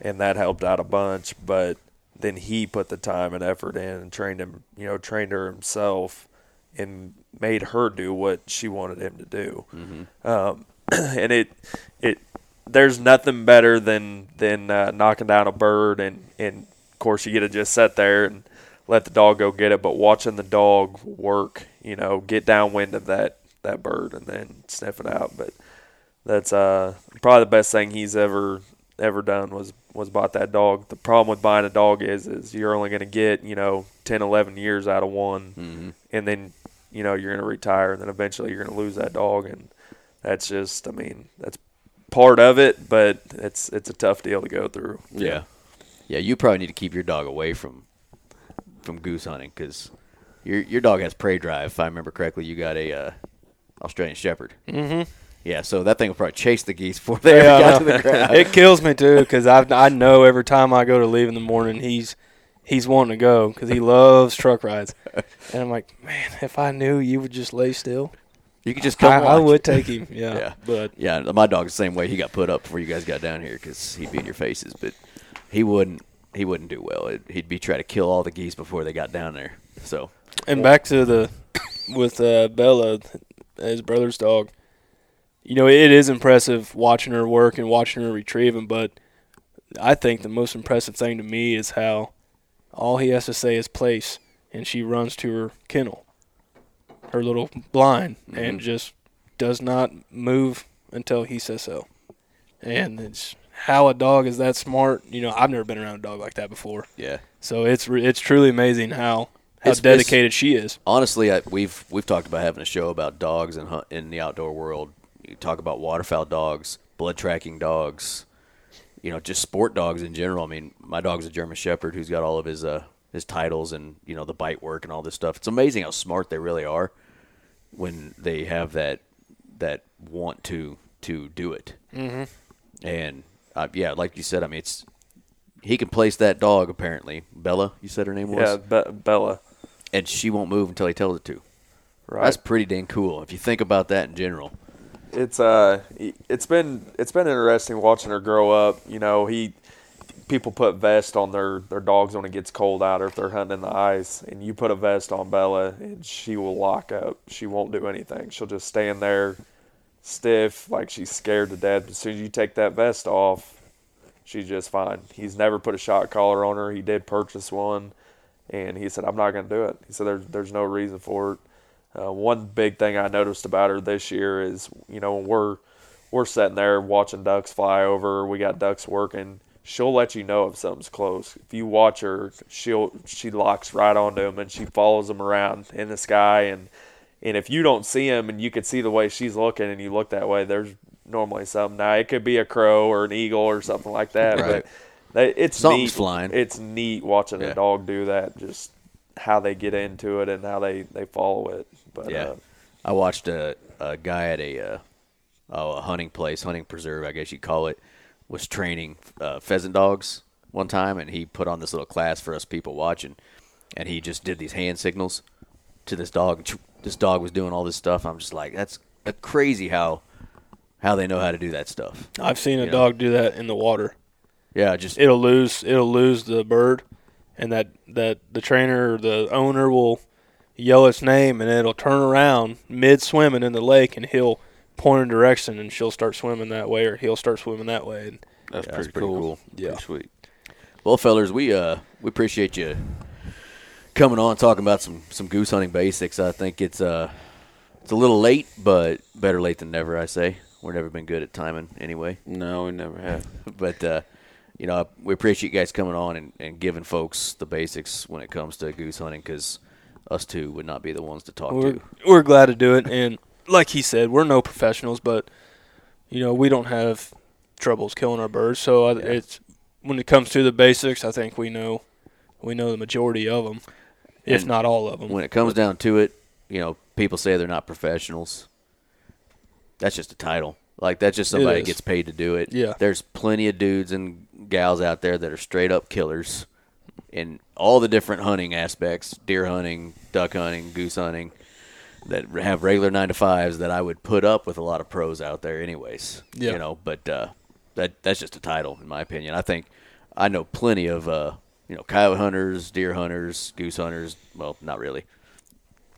and that helped out a bunch, but then he put the time and effort in and trained him, you know, trained her himself. and made her do what she wanted him to do. Mm-hmm. Um, and it it there's nothing better than than uh, knocking down a bird, and, and of course you get to just sit there and let the dog go get it. But watching the dog work, you know, get downwind of that that bird and then sniff it out. But that's uh, probably the best thing he's ever ever done was was bought that dog. The problem with buying a dog is is you're only going to get, you know, ten, eleven years out of one, mm-hmm. and then, you know, you're going to retire, and then eventually you're going to lose that dog. And that's just, I mean, that's part of it, but it's it's a tough deal to go through. Yeah. Yeah, you probably need to keep your dog away from from goose hunting, because your your dog has prey drive. If I remember correctly, you got a uh, Australian Shepherd. Mm-hmm. Yeah, so that thing will probably chase the geese before they yeah, ever got to the ground. It kills me, too, because I I know every time I go to leave in the morning, he's he's wanting to go because he loves truck rides. And I'm like, man, if I knew you would just lay still, you could just come I, I would take him, yeah. yeah. But yeah, my dog's the same way. He got put up before you guys got down here because he'd be in your faces. But he wouldn't he wouldn't do well. It, he'd be trying to kill all the geese before they got down there. So And back to the – with uh, Bella, his brother's dog. You know, it is impressive watching her work and watching her retrieving, but I think the most impressive thing to me is how all he has to say is place, and she runs to her kennel, her little blind, mm-hmm. and just does not move until he says so. And it's how a dog is that smart. You know, I've never been around a dog like that before. Yeah. So it's it's truly amazing how how it's, dedicated it's, she is. Honestly, I, we've we've talked about having a show about dogs and hunt, in the outdoor world. You talk about waterfowl dogs, blood tracking dogs, you know, just sport dogs in general. I mean, my dog's a German Shepherd who's got all of his uh, his titles and, you know, the bite work and all this stuff. It's amazing how smart they really are when they have that that want to to do it. Mm-hmm. And uh, yeah, like you said, I mean, it's he can place that dog apparently. Bella, you said her name was? Yeah, Be- Bella. And she won't move until he tells her to. Right. That's pretty dang cool if you think about that in general. It's uh, it's been it's been interesting watching her grow up. You know, he people put vests on their, their dogs when it gets cold out, or if they're hunting in the ice. And you put a vest on Bella, and she will lock up. She won't do anything. She'll just stand there, stiff, like she's scared to death. But as soon as you take that vest off, she's just fine. He's never put a shot collar on her. He did purchase one, and he said, "I'm not going to do it." He said, "There's there's no reason for it." Uh, one big thing I noticed about her this year is, you know, we're we're sitting there watching ducks fly over. We got ducks working. She'll let you know if something's close. If you watch her, she'll she locks right onto them, and she follows them around in the sky. And and if you don't see them, and you could see the way she's looking, and you look that way, there's normally something. Now it could be a crow or an eagle or something like that. Right. But they, it's something's neat. Flying. It's neat watching yeah. a dog do that. Just how they get into it and how they, they follow it. But, yeah, uh, I watched a, a guy at a, uh, a hunting place, hunting preserve, I guess you'd call it, was training uh, pheasant dogs one time, and he put on this little class for us people watching, and he just did these hand signals to this dog. This dog was doing all this stuff. I'm just like, that's crazy how how they know how to do that stuff. I've seen a you dog know? do that in the water. Yeah, just it'll lose it'll lose the bird, and that, that the trainer or the owner will yell its name, and it'll turn around mid-swimming in the lake, and he'll point in direction, and she'll start swimming that way, or he'll start swimming that way. And that's, yeah, pretty, that's pretty cool. cool. Yeah, pretty sweet. Well, fellas, we uh we appreciate you coming on, talking about some, some goose hunting basics. I think it's uh it's a little late, but better late than never, I say. We've never been good at timing anyway. No, we never have. But uh, you know, we appreciate you guys coming on and, and giving folks the basics when it comes to goose hunting, because us two would not be the ones to talk we're, to. We're glad to do it, and like he said, we're no professionals, but, you know, we don't have troubles killing our birds. So I, yeah. it's when it comes to the basics, I think we know we know the majority of them, if and not all of them. When it comes down to it, you know, people say they're not professionals. That's just a title. Like, that's just somebody that gets paid to do it. Yeah. There's plenty of dudes and gals out there that are straight-up killers in all the different hunting aspects, deer hunting, duck hunting, goose hunting, that have regular nine to fives that I would put up with a lot of pros out there anyways. Yeah. You know, but uh, that that's just a title, in my opinion. I think I know plenty of, uh, you know, coyote hunters, deer hunters, goose hunters. Well, not really.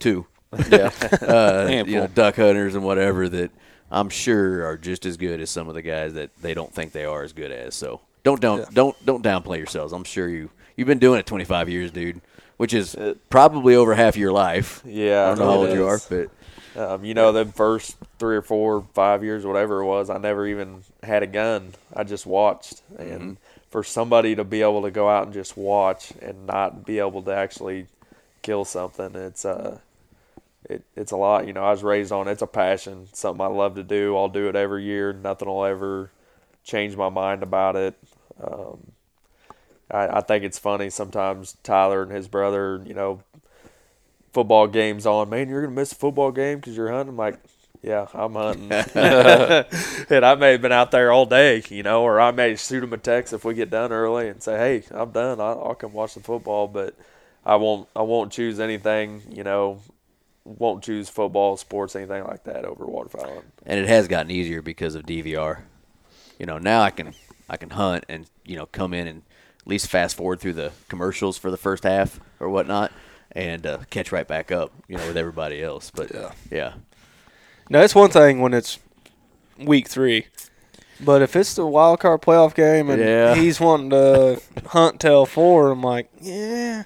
Two. yeah, uh, you know, duck hunters and whatever that I'm sure are just as good as some of the guys that they don't think they are as good as. So don't don't yeah. don't don't downplay yourselves. I'm sure you you've been doing it twenty-five years, dude, which is it, probably over half your life. Yeah, I don't know how old you are, but. Um, you know, the first three or four, five years, whatever it was, I never even had a gun. I just watched. And mm-hmm. for somebody to be able to go out and just watch and not be able to actually kill something, it's uh, it, it's a lot. You know, I was raised on it's a passion, something I love to do. I'll do it every year. Nothing will ever change my mind about it. Um, I, I think it's funny sometimes Tyler and his brother, you know, football game's on, man, you're going to miss a football game because you're hunting. I'm like, yeah, I'm hunting. And I may have been out there all day, you know, or I may shoot them a text if we get done early and say, hey, I'm done. I'll, I'll come watch the football, but I won't I won't choose anything, you know, won't choose football, sports, anything like that over waterfowl. And it has gotten easier because of D V R. You know, now I can I can hunt and, you know, come in and at least fast forward through the commercials for the first half or whatnot. And uh, catch right back up, you know, with everybody else. But, yeah. yeah. Now, it's one thing when it's week three. But if it's the wild card playoff game and yeah. he's wanting to hunt till four, I'm like, yeah.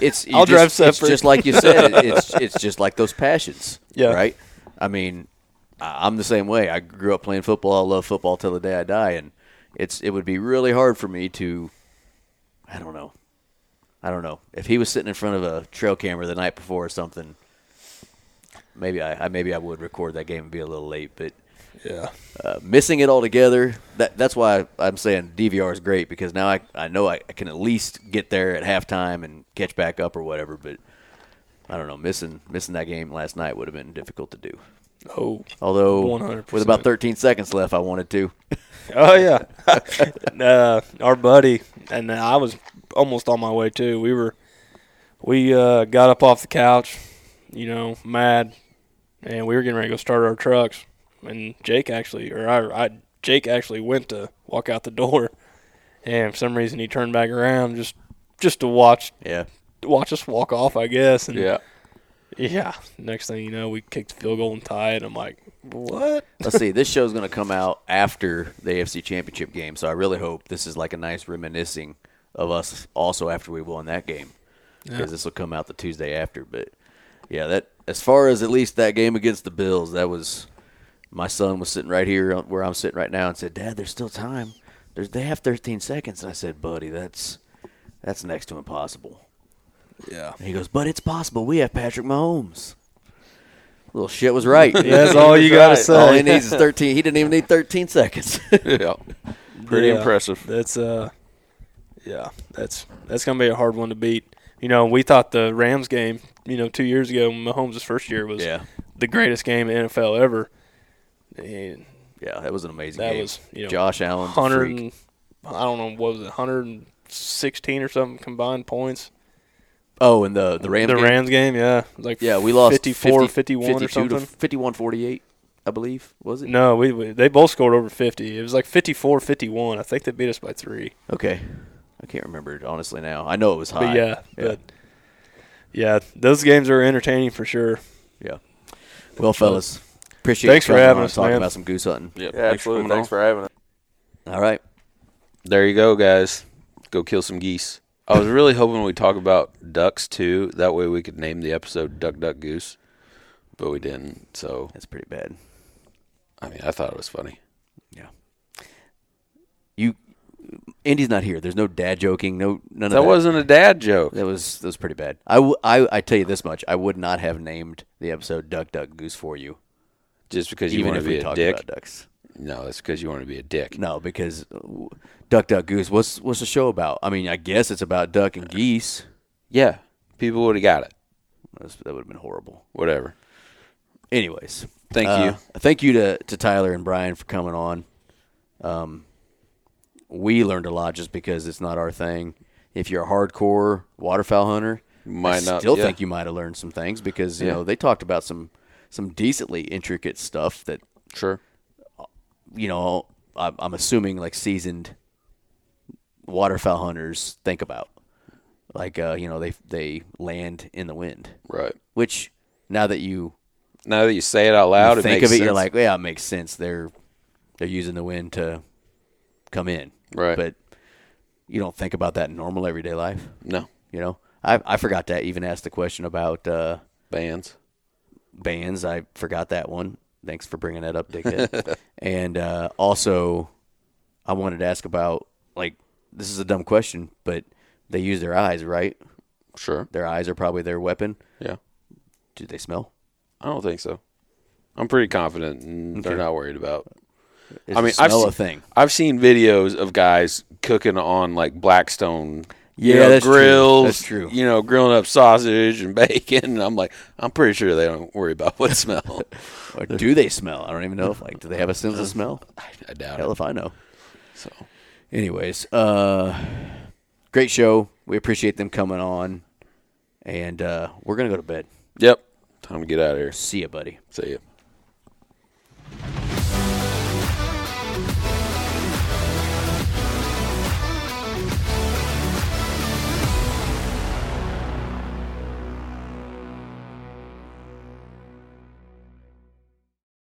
It's, I'll just, drive separate. It's just like you said. It's it's just like those passions, yeah. right? I mean, I'm the same way. I grew up playing football. I love football till the day I die. And it's it would be really hard for me to, I don't know. I don't know. If he was sitting in front of a trail camera the night before or something, maybe I, I maybe I would record that game and be a little late. But yeah, uh, missing it altogether, that, that's why I'm saying D V R is great because now I, I know I can at least get there at halftime and catch back up or whatever. But I don't know. Missing missing that game last night would have been difficult to do. Oh, although one hundred percent. With about thirteen seconds left, I wanted to. Oh, yeah. uh, our buddy, and I was almost on my way, too. We were, we uh, got up off the couch, you know, mad, and we were getting ready to go start our trucks. And Jake actually, or I, I Jake actually went to walk out the door, and for some reason he turned back around just, just to watch, yeah, watch us walk off, I guess. And yeah. Yeah. Next thing you know, we kicked the field goal and tied. I'm like, what? Let's see. This show's going to come out after the A F C Championship game, so I really hope this is like a nice reminiscing of us also after we won that game because yeah. this will come out the Tuesday after. But, yeah, that as far as at least that game against the Bills, that was – my son was sitting right here where I'm sitting right now and said, Dad, there's still time. There's, they have thirteen seconds. And I said, buddy, that's that's next to impossible. Yeah. And he goes, but it's possible. We have Patrick Mahomes. Little shit was right. Yeah, that's all you got to say. All he needs is thirteen. He didn't even need thirteen seconds. yeah. Pretty yeah, impressive. That's uh, yeah. That's that's gonna be a hard one to beat. You know, we thought the Rams game, you know, two years ago, Mahomes' first year was yeah. the greatest game in the N F L ever. And yeah, that was an amazing that game. That was you know, Josh Allen. Hundred, I don't know, what was it, hundred and sixteen or something combined points. Oh, and the the Rams the game? Rams game, yeah. Like yeah, we lost fifty-four fifty-one or something. fifty-one forty-eight, I believe, was it? No, we, we they both scored over fifty. It was like fifty-four fifty-one. I think they beat us by three. Okay. I can't remember it honestly now. I know it was high. But yeah, yeah. But yeah, those games are entertaining for sure. Yeah. Well, fellas, appreciate Thanks you for having us, talking man. about some goose hunting. Yep. Yeah, absolutely. Thanks for having us. All right. There you go, guys. Go kill some geese. I was really hoping we'd talk about ducks, too. That way we could name the episode Duck, Duck, Goose. But we didn't, so. That's pretty bad. I mean, I thought it was funny. Yeah. You, Andy's not here. There's no dad joking. No, none that of that. That wasn't a dad joke. That was that was pretty bad. I, w- I, I tell you this much. I would not have named the episode Duck, Duck, Goose for you. Just because you want to be a dick? Even if we talked about ducks. No, it's because you want to be a dick. No, because Duck, Duck, Goose, what's what's the show about? I mean, I guess it's about duck and geese. Yeah, people would have got it. That's, that would have been horrible. Whatever. Anyways. Thank uh, you. Thank you to, to Tyler and Brian for coming on. Um, we learned a lot just because it's not our thing. If you're a hardcore waterfowl hunter, you might I not, still yeah. think you might have learned some things because, you yeah. know, they talked about some, some decently intricate stuff that – Sure. You know, I'm assuming like seasoned waterfowl hunters think about, like uh, you know, they they land in the wind, right? Which now that you now that you say it out loud, it think makes of it, sense. You're like, yeah, it makes sense. They're they're using the wind to come in, right? But you don't think about that in normal everyday life. No, you know, I I forgot to even ask the question about uh, bands. Bands, I forgot that one. Thanks for bringing that up, Dickhead. And uh, also, I wanted to ask about, like, this is a dumb question, but they use their eyes, right? Sure. Their eyes are probably their weapon. Yeah. Do they smell? I don't think so. I'm pretty confident okay. They're not worried about. Is I mean, smell I've seen, a thing. I've seen videos of guys cooking on, like, Blackstone. Yeah, you know, that's grills, true. That's true. You know, grilling up sausage and bacon. And I'm like, I'm pretty sure they don't worry about what smell. Or do they smell? I don't even know. If, like, do they have a sense of smell? I, I doubt Hell it. Hell if I know. So, anyways, uh, great show. We appreciate them coming on. And uh, we're going to go to bed. Yep. Time to get out of here. See ya, buddy. See ya.